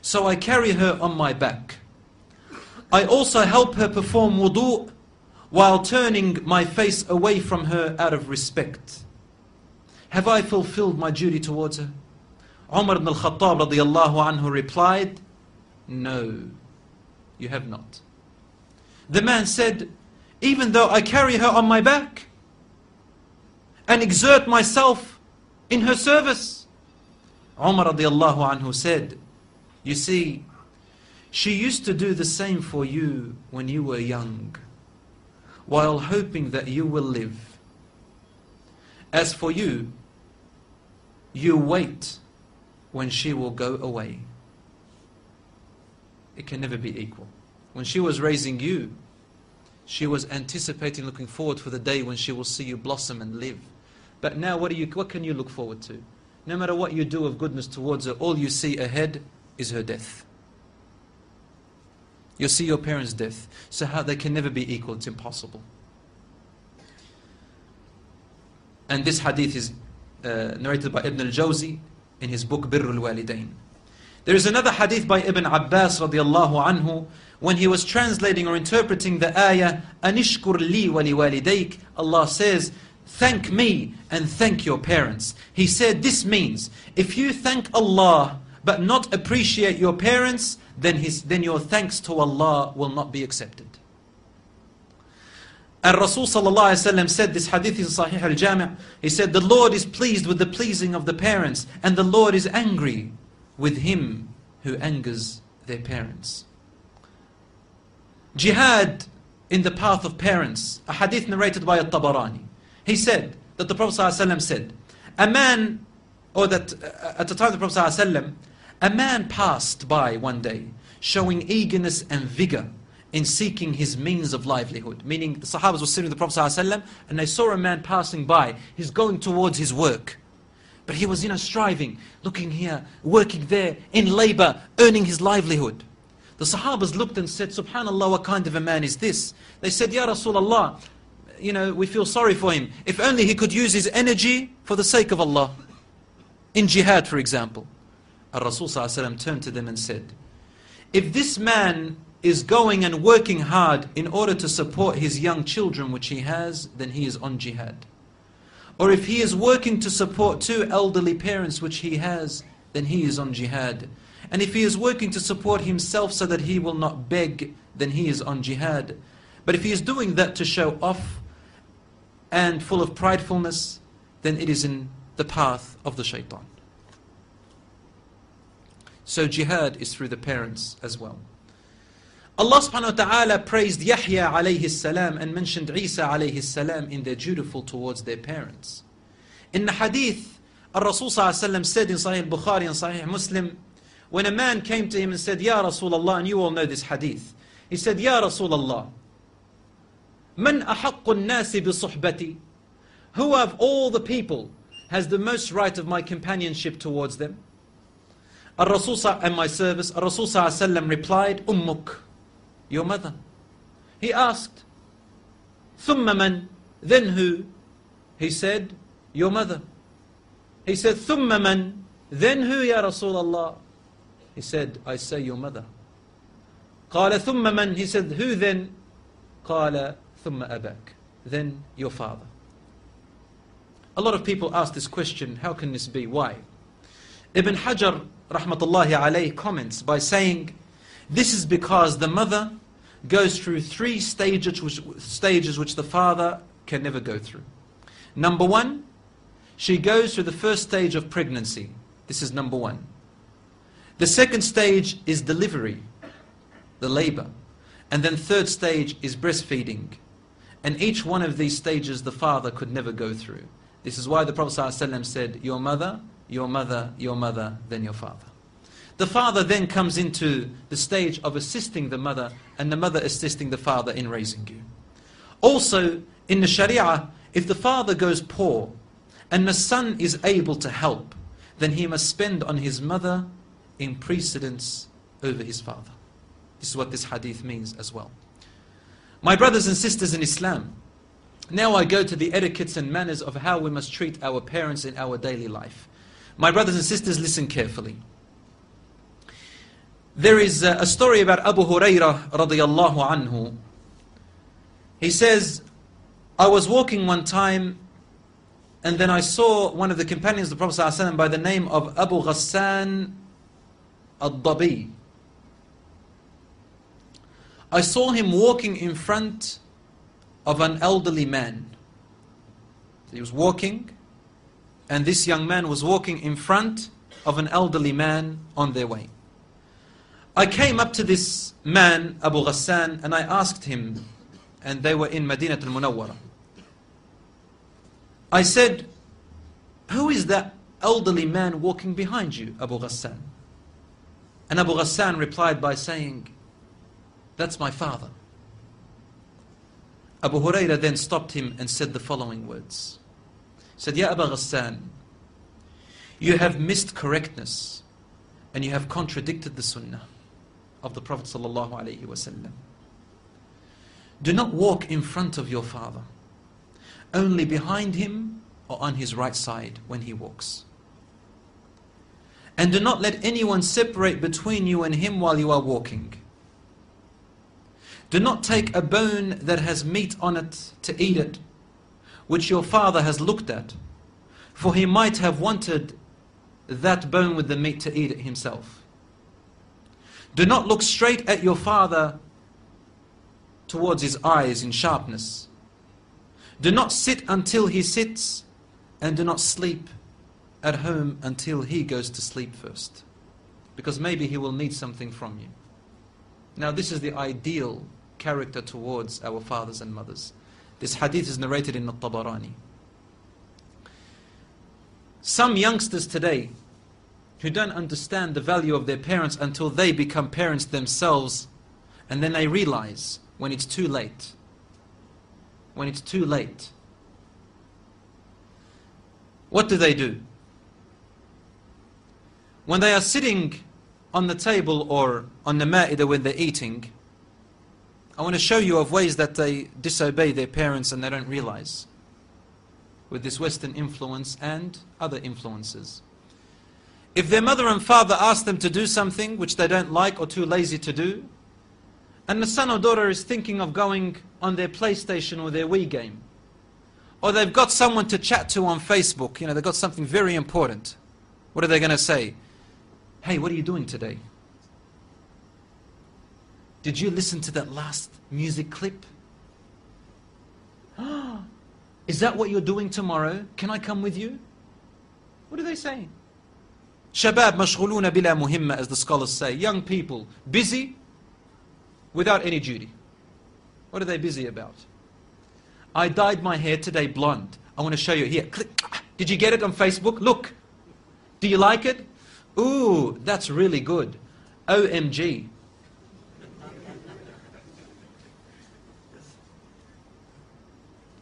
So I carry her on my back. I also help her perform wudu while turning my face away from her out of respect. Have I fulfilled my duty towards her? Umar ibn Al-Khattab radiyallahu anhu replied, no. You have not. The man said, even though I carry her on my back and exert myself in her service. Umar radiallahu anhu said, you see, she used to do the same for you when you were young, while hoping that you will live. As for you, you wait when she will go away. It can never be equal. When she was raising you, she was anticipating, looking forward for the day when she will see you blossom and live. But now what can you look forward to? No matter what you do of goodness towards her, all you see ahead is her death. You'll see your parents' death. So how they can never be equal, it's impossible. And this hadith is narrated by Ibn al-Jawzi in his book Birrul Walidain. There is another hadith by Ibn Abbas radiallahu anhu, when he was translating or interpreting the ayah, Anishkur li wali walidayk, Allah says, thank me and thank your parents. He said this means, if you thank Allah but not appreciate your parents, then your thanks to Allah will not be accepted. And Rasul sallallahu alayhi wa sallam said, this hadith in Sahih al-Jami', he said, the Lord is pleased with the pleasing of the parents, and the Lord is angry with him who angers their parents. Jihad in the path of parents, a hadith narrated by Tabarani. He said that the Prophet sallallahu alayhi wa sallam said, a man passed by one day, showing eagerness and vigor in seeking his means of livelihood. Meaning the Sahabas were sitting with the Prophet ﷺ and they saw a man passing by. He's going towards his work. But he was, striving, looking here, working there, in labor, earning his livelihood. The Sahabas looked and said, subhanAllah, what kind of a man is this? They said, Ya Rasulullah, we feel sorry for him. If only he could use his energy for the sake of Allah. In jihad, for example. Rasul ﷺ turned to them and said, if this man is going and working hard in order to support his young children which he has, then he is on jihad. Or if he is working to support two elderly parents which he has, then he is on jihad. And if he is working to support himself so that he will not beg, then he is on jihad. But if he is doing that to show off and full of pridefulness, then it is in the path of the shaitan. So jihad is through the parents as well. Allah subhanahu wa ta'ala praised Yahya alayhi salam and mentioned Isa alayhi salam in their dutiful towards their parents. In the hadith, Rasul sallallahu alayhi wa sallam said in Sahih Bukhari and Sahih Muslim, when a man came to him and said, Ya Rasulullah, and you all know this hadith, he said, Ya Rasulullah, man ahaqqun nasi bi suhbati, who of all the people has the most right of my companionship towards them? And my service, Rasul sallallahu alayhi wa sallam replied, Ummuk, your mother. He asked, Thumma man, then who? He said, your mother. He said, Thumma man, then who, Ya Rasulullah? He said, I say your mother. Qala thumma man, he said, who then? Qala thumma abak, then your father. A lot of people ask this question, how can this be? Why? Ibn Hajar rahmatullahi alayh comments by saying, this is because the mother goes through three stages which the father can never go through. Number one, she goes through the first stage of pregnancy. This is number one. The second stage is delivery, the labor. And then third stage is breastfeeding. And each one of these stages the father could never go through. This is why the Prophet ﷺ said, your mother, your mother, your mother, then your father. The father then comes into the stage of assisting the mother, and the mother assisting the father in raising you. Also, in the Sharia, if the father goes poor and the son is able to help, then he must spend on his mother in precedence over his father. This is what this hadith means as well. My brothers and sisters in Islam, now I go to the etiquettes and manners of how we must treat our parents in our daily life. My brothers and sisters, listen carefully. There is a story about Abu Hurairah radiyallahu anhu. He says, I was walking one time and then I saw one of the companions of the Prophet ﷺ by the name of Abu Ghassan al-Dabi. I saw him walking in front of an elderly man. He was walking and this young man was walking in front of an elderly man on their way. I came up to this man, Abu Ghassan, and I asked him, and they were in Madinat al-Munawwara. I said, who is that elderly man walking behind you, Abu Ghassan? And Abu Ghassan replied by saying, that's my father. Abu Hurairah then stopped him and said the following words. said, Ya Abu Ghassan, you have missed correctness and you have contradicted the sunnah of the Prophet ﷺ. Do not walk in front of your father, only behind him or on his right side when he walks. And do not let anyone separate between you and him while you are walking. Do not take a bone that has meat on it to eat it, which your father has looked at, for he might have wanted that bone with the meat to eat it himself. Do not look straight at your father towards his eyes in sharpness. Do not sit until he sits, and do not sleep at home until he goes to sleep first, because maybe he will need something from you. Now this is the ideal character towards our fathers and mothers. This hadith is narrated in the Tabarani. Some youngsters today who don't understand the value of their parents until they become parents themselves, and then they realize when it's too late. When it's too late. What do? When they are sitting on the table or on the ma'idah when they're eating, I want to show you of ways that they disobey their parents and they don't realize, with this Western influence and other influences. If their mother and father ask them to do something which they don't like or too lazy to do, and the son or daughter is thinking of going on their PlayStation or their Wii game, or they've got someone to chat to on Facebook, you know, they've got something very important, what are they going to say? Hey, what are you doing today? Did you listen to that last music clip? Is that what you're doing tomorrow? Can I come with you? What are they saying? Shabab mashghuluna bila muhimma, as the scholars say. Young people, busy without any duty. What are they busy about? I dyed my hair today blonde. I want to show you here. Click. Did you get it on Facebook? Look. Do you like it? Ooh, that's really good. OMG.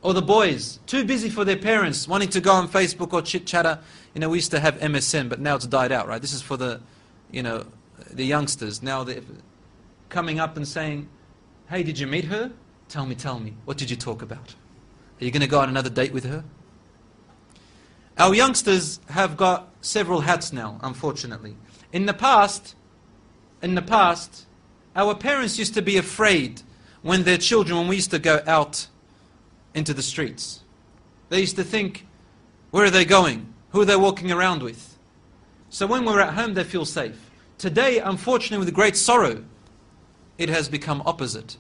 Or the boys, too busy for their parents, wanting to go on Facebook or chit chatter. You know, we used to have MSN, but now it's died out, right? This is for the, you know, the youngsters. Now they're coming up and saying, hey, did you meet her? Tell me. What did you talk about? Are you going to go on another date with her? Our youngsters have got several hats now, unfortunately. In the past, our parents used to be afraid when their children, when we used to go out into the streets. They used to think, where are they going? Who are they walking around with? So when we're at home, they feel safe. Today, unfortunately, with great sorrow, it has become opposite.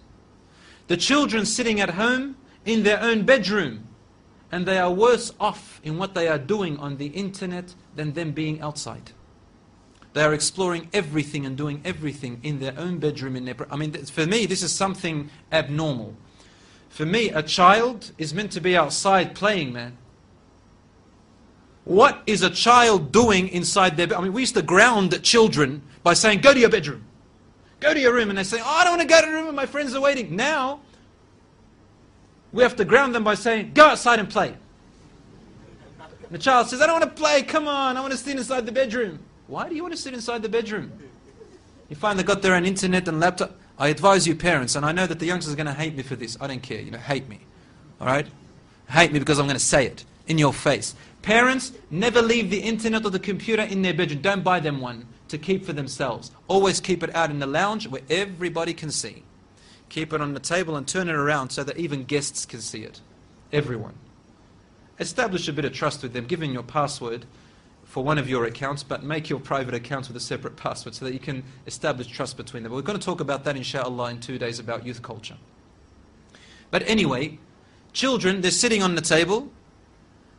The children sitting at home in their own bedroom, and they are worse off in what they are doing on the internet than them being outside. They are exploring everything and doing everything in their own bedroom. I mean, for me, this is something abnormal. For me, a child is meant to be outside playing, man. What is a child doing inside their bedroom? I mean, we used to ground children by saying, go to your bedroom. Go to your room. And they say, oh, I don't want to go to the room, my friends are waiting. Now, we have to ground them by saying, go outside and play. And the child says, I don't want to play, come on, I want to sit inside the bedroom. Why do you want to sit inside the bedroom? You find they've got their own internet and laptop. I advise you parents, and I know that the youngsters are going to hate me for this. I don't care, you know, hate me. Alright? Hate me because I'm going to say it in your face. Parents, never leave the internet or the computer in their bedroom. Don't buy them one to keep for themselves. Always keep it out in the lounge where everybody can see. Keep it on the table and turn it around so that even guests can see it. Everyone. Establish a bit of trust with them, giving your password for one of your accounts, but make your private accounts with a separate password so that you can establish trust between them. We're going to talk about that, inshallah, in 2 days about youth culture. But anyway, children, they're sitting on the table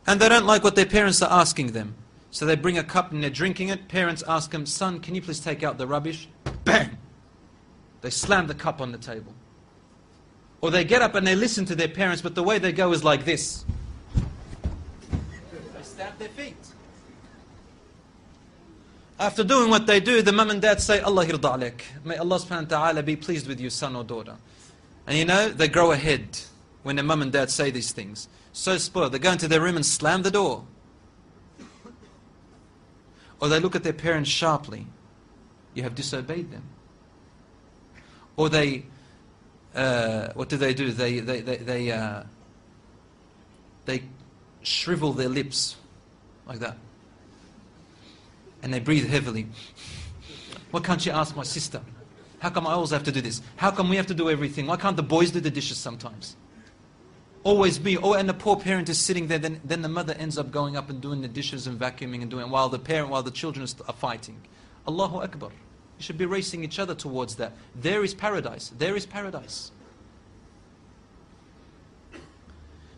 and they don't like what their parents are asking them. So they bring a cup and they're drinking it. Parents ask them, son, can you please take out the rubbish? Bang! They slam the cup on the table. Or they get up and they listen to their parents, but the way they go is like this. They stamp their feet. After doing what they do, the mum and dad say, Allah yirda alayk. May Allah subhanahu wa ta'ala be pleased with you, son or daughter. And you know, they grow a head. when their mum and dad say these things. So spoiled. They go into their room and slam the door. Or they look at their parents sharply. You have disobeyed them. Or they, what do? They shrivel their lips like that. And they breathe heavily. Why can't you ask my sister? How come I always have to do this? How come we have to do everything? Why can't the boys do the dishes sometimes? Always me. Oh, and the poor parent is sitting there. Then the mother ends up going up and doing the dishes and vacuuming and doing, while the children are fighting. Allahu Akbar. You should be racing each other towards that. There is paradise. There is paradise.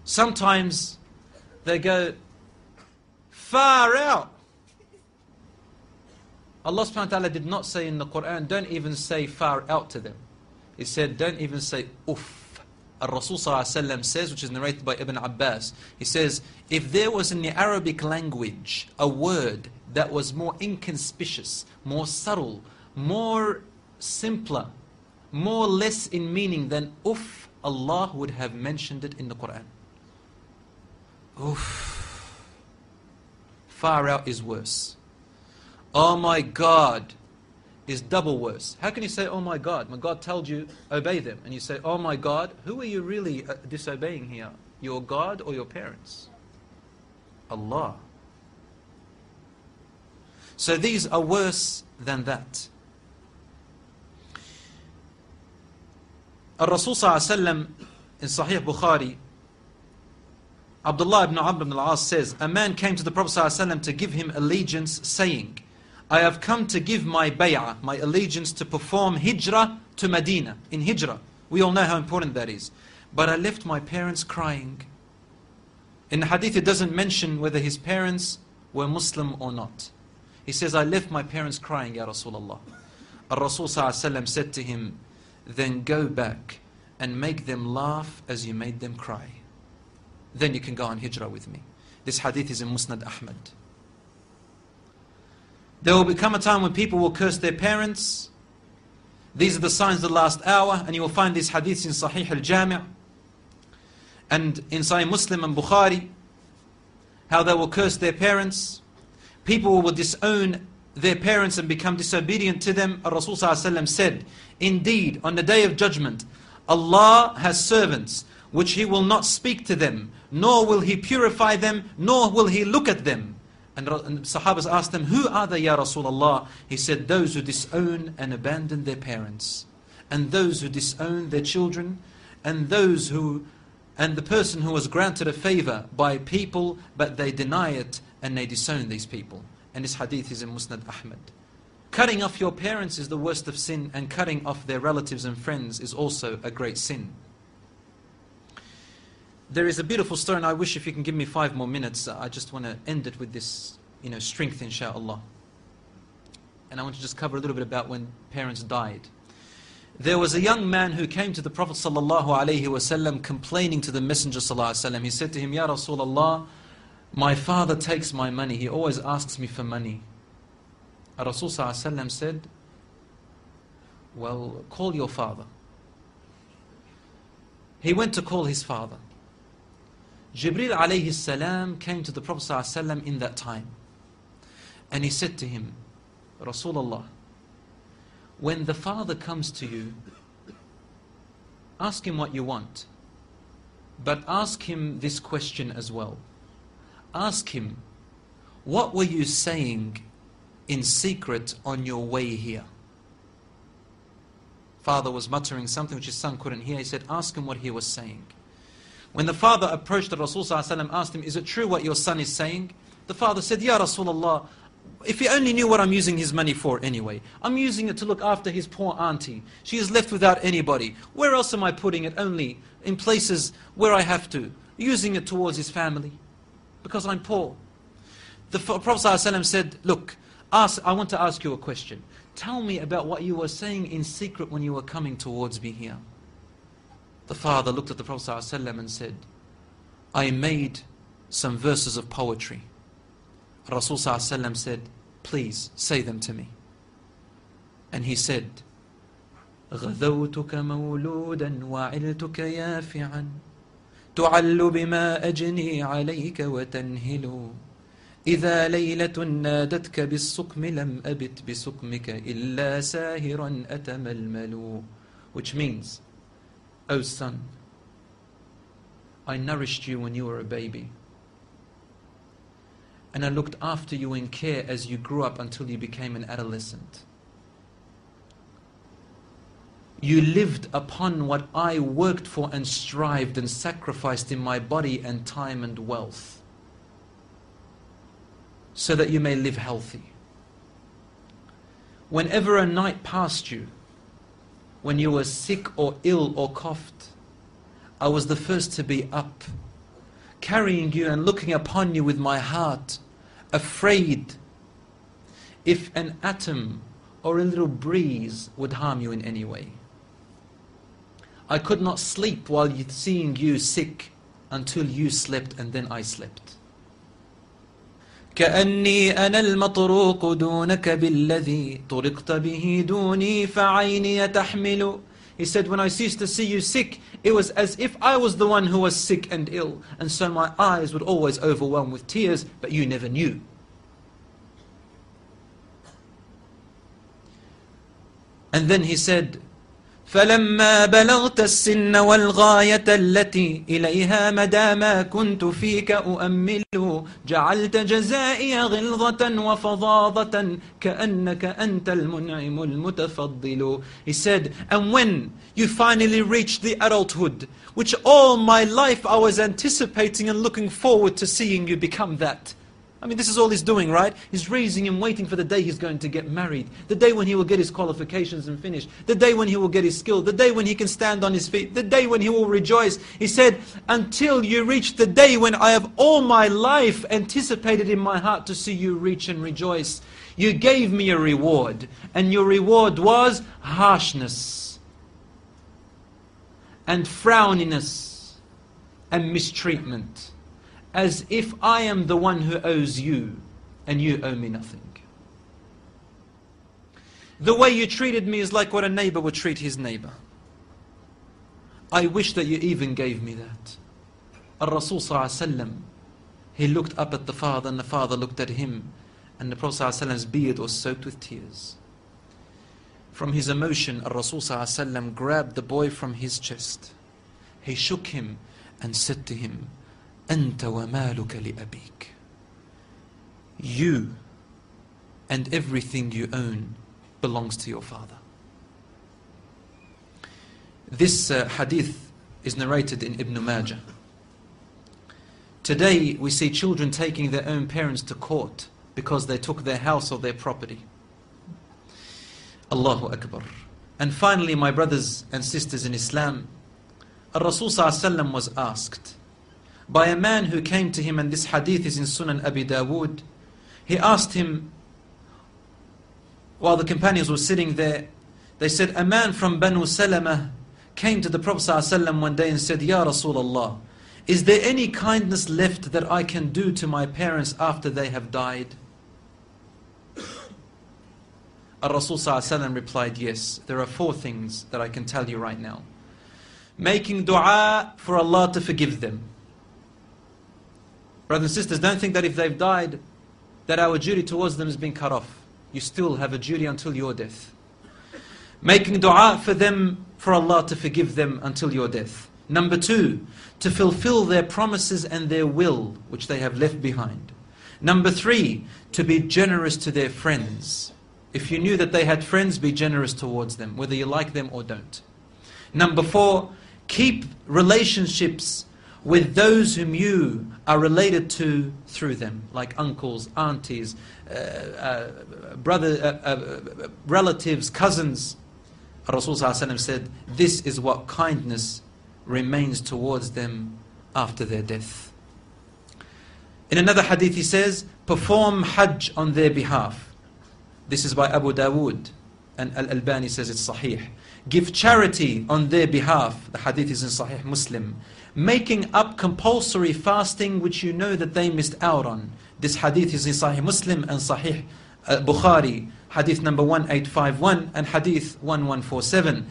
Sometimes they go far out. Allah subhanahu wa ta'ala did not say in the Quran, don't even say far out to them. He said, don't even say uff. Al-Rasul sallallahu alayhi wa sallam says, which is narrated by Ibn Abbas, he says, if there was in the Arabic language a word that was more inconspicuous, more subtle, more simpler, more less in meaning than uff, Allah would have mentioned it in the Quran. Uff. Far out is worse. Oh my God is double worse. How can you say, oh my God, when God told you, obey them? And you say, oh my God, who are you really disobeying here? Your God or your parents? Allah. So these are worse than that. Al-Rasul sallallahu alayhi wa sallam in Sahih Bukhari, Abdullah ibn Amr ibn al-As says, a man came to the Prophet sallallahu alayhi wa sallam to give him allegiance, saying, I have come to give my bay'ah, my allegiance, to perform hijrah to Medina. In hijrah, we all know how important that is. But I left my parents crying. In the hadith, it doesn't mention whether his parents were Muslim or not. He says, I left my parents crying, Ya Rasulullah. Al-Rasul said to him, then go back and make them laugh as you made them cry. Then you can go on hijrah with me. This hadith is in Musnad Ahmad. There will become a time when people will curse their parents. These are the signs of the last hour, and you will find these hadiths in Sahih al-Jami' and in Sahih Muslim and Bukhari, how they will curse their parents. People will disown their parents and become disobedient to them. Rasul said, indeed, on the day of judgment, Allah has servants which He will not speak to them, nor will He purify them, nor will He look at them. And Sahabas asked them, who are they, Ya Rasulullah? He said, those who disown and abandon their parents, and those who disown their children, and those who, and the person who was granted a favor by people, but they deny it, and they disown these people. And this hadith is in Musnad Ahmad. Cutting off your parents is the worst of sin, and cutting off their relatives and friends is also a great sin. There is a beautiful story, and I wish if you can give me 5 more minutes, I just want to end it with this, strength, insha'Allah. And I want to just cover a little bit about when parents died. There was a young man who came to the Prophet ﷺ complaining to the Messenger ﷺ. He said to him, Ya Rasulullah, my father takes my money. He always asks me for money. Rasul ﷺ said, well, call your father. He went to call his father. Jibreel alayhi salam came to the Prophet sallallahu alayhi wa sallam in that time. And he said to him, Rasulullah, when the father comes to you, ask him what you want. But ask him this question as well. Ask him, what were you saying in secret on your way here? Father was muttering something which his son couldn't hear. He said, ask him what he was saying. When the father approached the Rasul sallallahu alayhi wa sallam, asked him, is it true what your son is saying? The father said, Ya Rasulullah, if he only knew what I'm using his money for anyway. I'm using it to look after his poor auntie. She is left without anybody. Where else am I putting it? Only in places where I have to. Using it towards his family. Because I'm poor. The Prophet sallallahu alayhi wa sallam said, look, I want to ask you a question. Tell me about what you were saying in secret when you were coming towards me here. The father looked at the Prophet ﷺ and said, I made some verses of poetry. Rasul ﷺ said, please say them to me. And he said, غَذَوْتُكَ مَوْلُودًا وَعِلْتُكَ يَافِعًا تعل بما أجني عليك وتنهل إذا ليلة نادتك بالسقم لم أبت بسقمك إلا ساهرا أتململ. Which means, O son, I nourished you when you were a baby, and I looked after you in care as you grew up until you became an adolescent. You lived upon what I worked for and strived and sacrificed in my body and time and wealth, so that you may live healthy. Whenever a night passed you, when you were sick or ill or coughed, I was the first to be up, carrying you and looking upon you with my heart, afraid if an atom or a little breeze would harm you in any way. I could not sleep while seeing you sick until you slept, and then I slept. كأني أنا المطروق دونك بالذي طرقت به دوني فعيني تحمل. He said, when I ceased to see you sick, it was as if I was the one who was sick and ill, and so my eyes would always overwhelm with tears, but you never knew. And then he said, فَلَمَّا بَلَغْتَ السِّنَّ وَالْغَايَةَ الَّتِي إِلَيْهَا مَدَامَا كُنْتُ فِيكَ أُؤَمِّلُ جَعَلْتَ جَزَائِيَ غِلْظَةً وَفَضَاضَةً كَأَنَّكَ أَنْتَ الْمُنْعِمُ الْمُتَفَضِّلُ. He said, and when you finally reached the adulthood, which all my life I was anticipating and looking forward to seeing you become that. I mean, this is all he's doing, right? He's raising and waiting for the day he's going to get married, the day when he will get his qualifications and finish, the day when he will get his skill, the day when he can stand on his feet, the day when he will rejoice. He said, until you reach the day when I have all my life anticipated in my heart to see you reach and rejoice. You gave me a reward, and your reward was harshness and frowniness and mistreatment, as if I am the one who owes you, and you owe me nothing. The way you treated me is like what a neighbor would treat his neighbor. I wish that you even gave me that. Al-Rasul Sallallahu Alaihi Wasallam, he looked up at the father, and the father looked at him, and the Prophet Sallallahu Alaihi Wasallam's beard was soaked with tears. From his emotion, Al-Rasul Sallallahu Alaihi Wasallam grabbed the boy from his chest. He shook him and said to him, أنت ومالك لأبيك. You and everything you own belongs to your father. This hadith is narrated in Ibn Majah. Today we see children taking their own parents to court because they took their house or their property. Allahu Akbar. And finally, my brothers and sisters in Islam, Rasul Sallallahu Alaihi Wasallam was asked by a man who came to him, and this hadith is in Sunan Abi Dawood. He asked him, while the companions were sitting there, they said, a man from Banu Salamah came to the Prophet ﷺ one day and said, Ya Rasulullah, is there any kindness left that I can do to my parents after they have died? Rasul ﷺ replied, yes, there are four things that I can tell you right now. Making dua for Allah to forgive them. Brothers and sisters, don't think that if they've died, that our duty towards them has been cut off. You still have a duty until your death. Making dua for them, for Allah to forgive them until your death. Number two, to fulfill their promises and their will, which they have left behind. Number three, to be generous to their friends. If you knew that they had friends, be generous towards them, whether you like them or don't. Number four, keep relationships with those whom you are related to through them, like uncles, aunties, relatives, cousins. Rasul Sallallahu Alaihi Wasallam said, this is what kindness remains towards them after their death. In another hadith he says, perform Hajj on their behalf. This is by Abu Dawood, and Al-Albani says it's sahih. Give charity on their behalf. The hadith is in Sahih Muslim. Making up compulsory fasting, which you know that they missed out on. This hadith is in Sahih Muslim and Sahih Bukhari, hadith number 1851 and hadith 1147.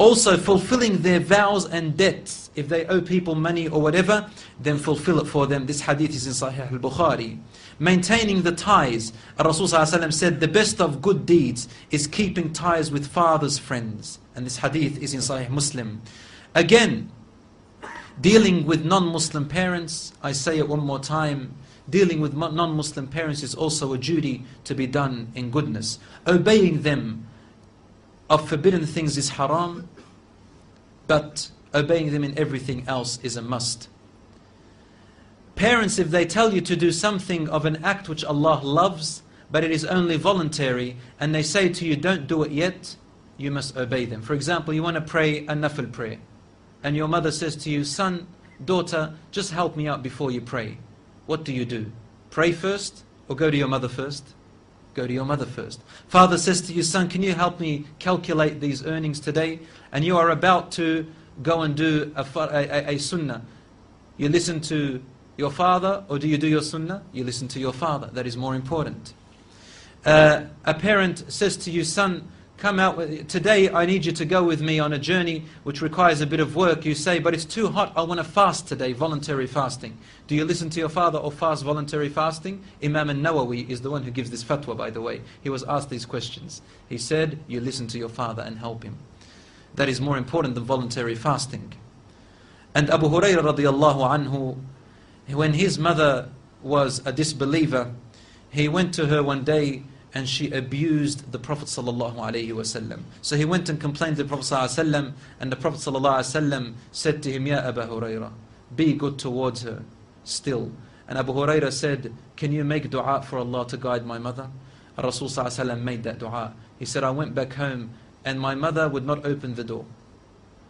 Also fulfilling their vows and debts. If they owe people money or whatever, then fulfill it for them. This hadith is in Sahih al-Bukhari. Maintaining the ties. Rasul ﷺ said the best of good deeds is keeping ties with father's friends. And this hadith is in Sahih Muslim. Again, dealing with non-Muslim parents. I say it one more time. Dealing with non-Muslim parents is also a duty to be done in goodness. Obeying them of forbidden things is haram, but obeying them in everything else is a must. Parents, if they tell you to do something of an act which Allah loves, but it is only voluntary, and they say to you, don't do it yet, you must obey them. For example, you want to pray a nafil prayer, and your mother says to you, son, daughter, just help me out before you pray. What do? Pray first or go to your mother first? Go to your mother first. Father says to you, son, can you help me calculate these earnings today? And you are about to go and do a sunnah. You listen to your father, or do you do your sunnah? You listen to your father. That is more important. A parent says to you, son, come out with, today I need you to go with me on a journey which requires a bit of work. You say, but it's too hot, I want to fast today, voluntary fasting. Do you listen to your father or fast voluntary fasting? Imam al-Nawawi is the one who gives this fatwa, by the way. He was asked these questions. He said, you listen to your father and help him. That is more important than voluntary fasting. And Abu Hurairah radiallahu anhu, when his mother was a disbeliever, he went to her one day and she abused the Prophet ﷺ. So he went and complained to the Prophet ﷺ, and the Prophet ﷺ said to him, Ya Abu Hurairah, be good towards her still. And Abu Hurairah said, can you make dua for Allah to guide my mother? And Rasul ﷺ made that dua. He said, I went back home and my mother would not open the door.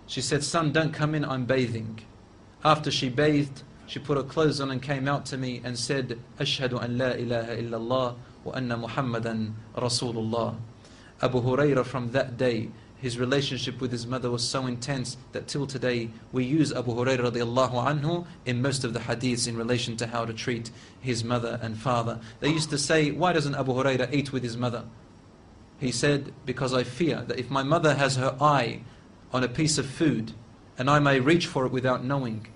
She said, son, don't come in, I'm bathing. After she bathed, she put her clothes on and came out to me and said, Ashhadu an la ilaha illallah wa anna Muhammadan Rasulullah. Abu Hurairah, from that day, his relationship with his mother was so intense that till today we use Abu Hurairah radiallahu anhu in most of the hadiths in relation to how to treat his mother and father. They used to say, why doesn't Abu Hurairah eat with his mother? He said, because I fear that if my mother has her eye on a piece of food and I may reach for it without knowing,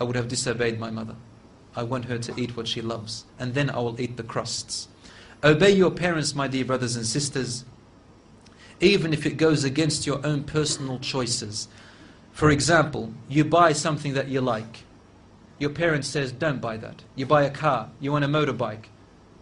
I would have disobeyed my mother. I want her to eat what she loves, and then I will eat the crusts. Obey your parents, my dear brothers and sisters, even if it goes against your own personal choices. For example, you buy something that you like. Your parent says, don't buy that. You buy a car, you want a motorbike.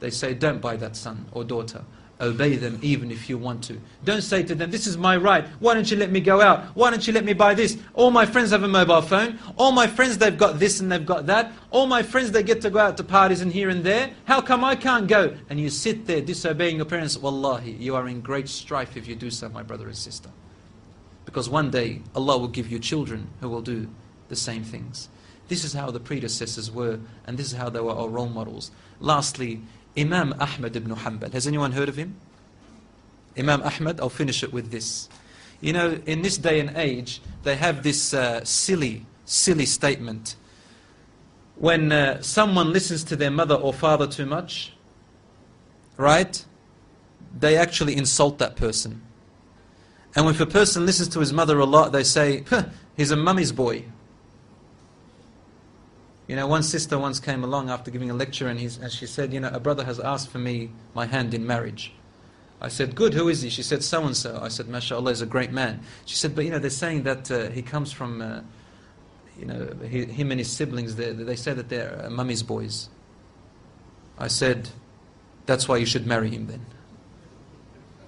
They say, don't buy that, son or daughter. Obey them even if you want to. Don't say to them, this is my right, why don't you let me go out? Why don't you let me buy this? All my friends have a mobile phone. All my friends, they've got this and they've got that. All my friends, they get to go out to parties and here and there. How come I can't go? And you sit there disobeying your parents. Wallahi, you are in great strife if you do so, my brother and sister. Because one day, Allah will give you children who will do the same things. This is how the predecessors were, and this is how they were our role models. Lastly, Imam Ahmad ibn Hanbal. Has anyone heard of him? Imam Ahmad, I'll finish it with this. You know, in this day and age, they have this silly statement. When someone listens to their mother or father too much, right, they actually insult that person. And if a person listens to his mother a lot, they say, he's a mummy's boy. You know, one sister once came along after giving a lecture and she said, you know, a brother has asked for me, my hand in marriage. I said, good, who is he? She said, so-and-so. I said, mashallah, he's a great man. She said, but you know, they're saying that he comes from, you know, him and his siblings, they say that they're mummy's boys. I said, that's why you should marry him then.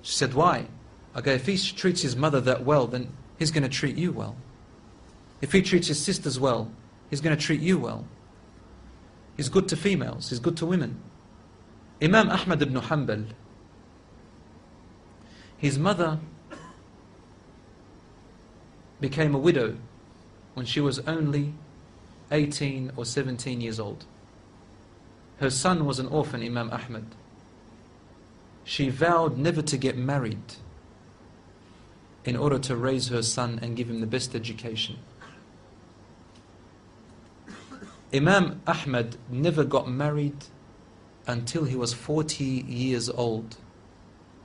She said, why? I go, if he treats his mother that well, then he's going to treat you well. If he treats his sisters well, he's going to treat you well. He's good to females. He's good to women. Imam Ahmad ibn Hanbal, his mother became a widow when she was only 18 or 17 years old. Her son was an orphan, Imam Ahmad. She vowed never to get married in order to raise her son and give him the best education. Imam Ahmad never got married until he was 40 years old.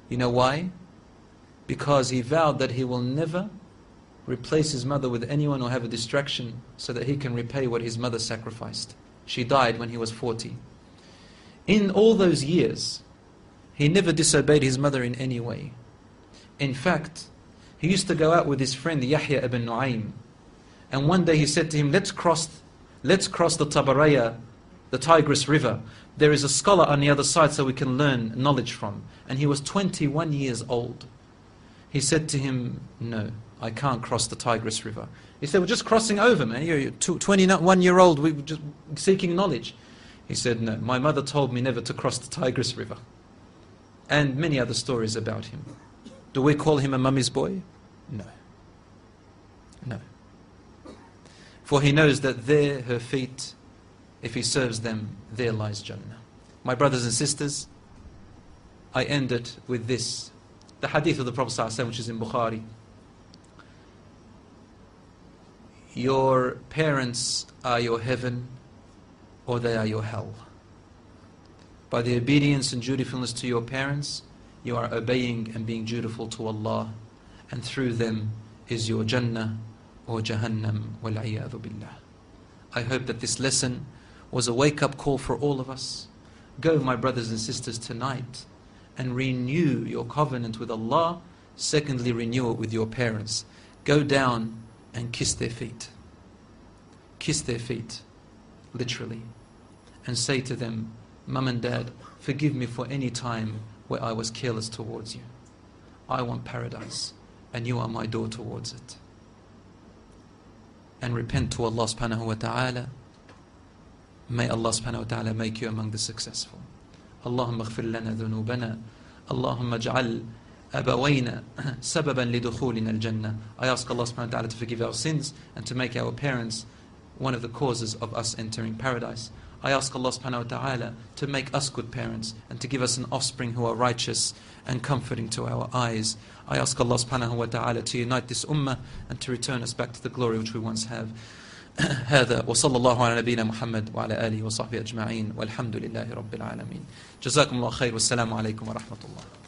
You know why? Because he vowed that he will never replace his mother with anyone or have a distraction so that he can repay what his mother sacrificed. She died when he was 40. In all those years, he never disobeyed his mother in any way. In fact, he used to go out with his friend Yahya ibn Nu'aym. And one day he said to him, let's cross the Tabaraya, the Tigris River. There is a scholar on the other side so we can learn knowledge from. And he was 21 years old. He said to him, no, I can't cross the Tigris River. He said, we're just crossing over, man. You're 21-year-old, we're just seeking knowledge. He said, no, my mother told me never to cross the Tigris River. And many other stories about him. Do we call him a mummy's boy? No. No. For he knows that there, her feet, if he serves them, there lies Jannah. My brothers and sisters, I end it with this. The hadith of the Prophet ﷺ, which is in Bukhari. Your parents are your heaven, or they are your hell. By the obedience and dutifulness to your parents, you are obeying and being dutiful to Allah, and through them is your Jannah or Jahannam, wal-'iyadhu billah. I hope that this lesson was a wake-up call for all of us. Go, my brothers and sisters, tonight and renew your covenant with Allah. Secondly, renew it with your parents. Go down and kiss their feet. Kiss their feet, literally. And say to them, Mum and Dad, forgive me for any time where I was careless towards you. I want paradise, and you are my door towards it. And repent to Allah subhanahu wa ta'ala. May Allah subhanahu wa ta'ala make you among the successful. اللهم اغفر لنا ذنوبنا اللهم اجعل أبوينا سببا لدخولنا الجنة. I ask Allah subhanahu wa ta'ala to forgive our sins and to make our parents one of the causes of us entering paradise. I ask Allah subhanahu wa ta'ala to make us good parents and to give us an offspring who are righteous and comforting to our eyes. I ask Allah subhanahu wa ta'ala to unite this ummah and to return us back to the glory which we once have. هذا وصلى الله على نبينا محمد وعلى آله وصحبه أجمعين والحمد لله رب العالمين. جزاكم الله خير والسلام عليكم ورحمة الله.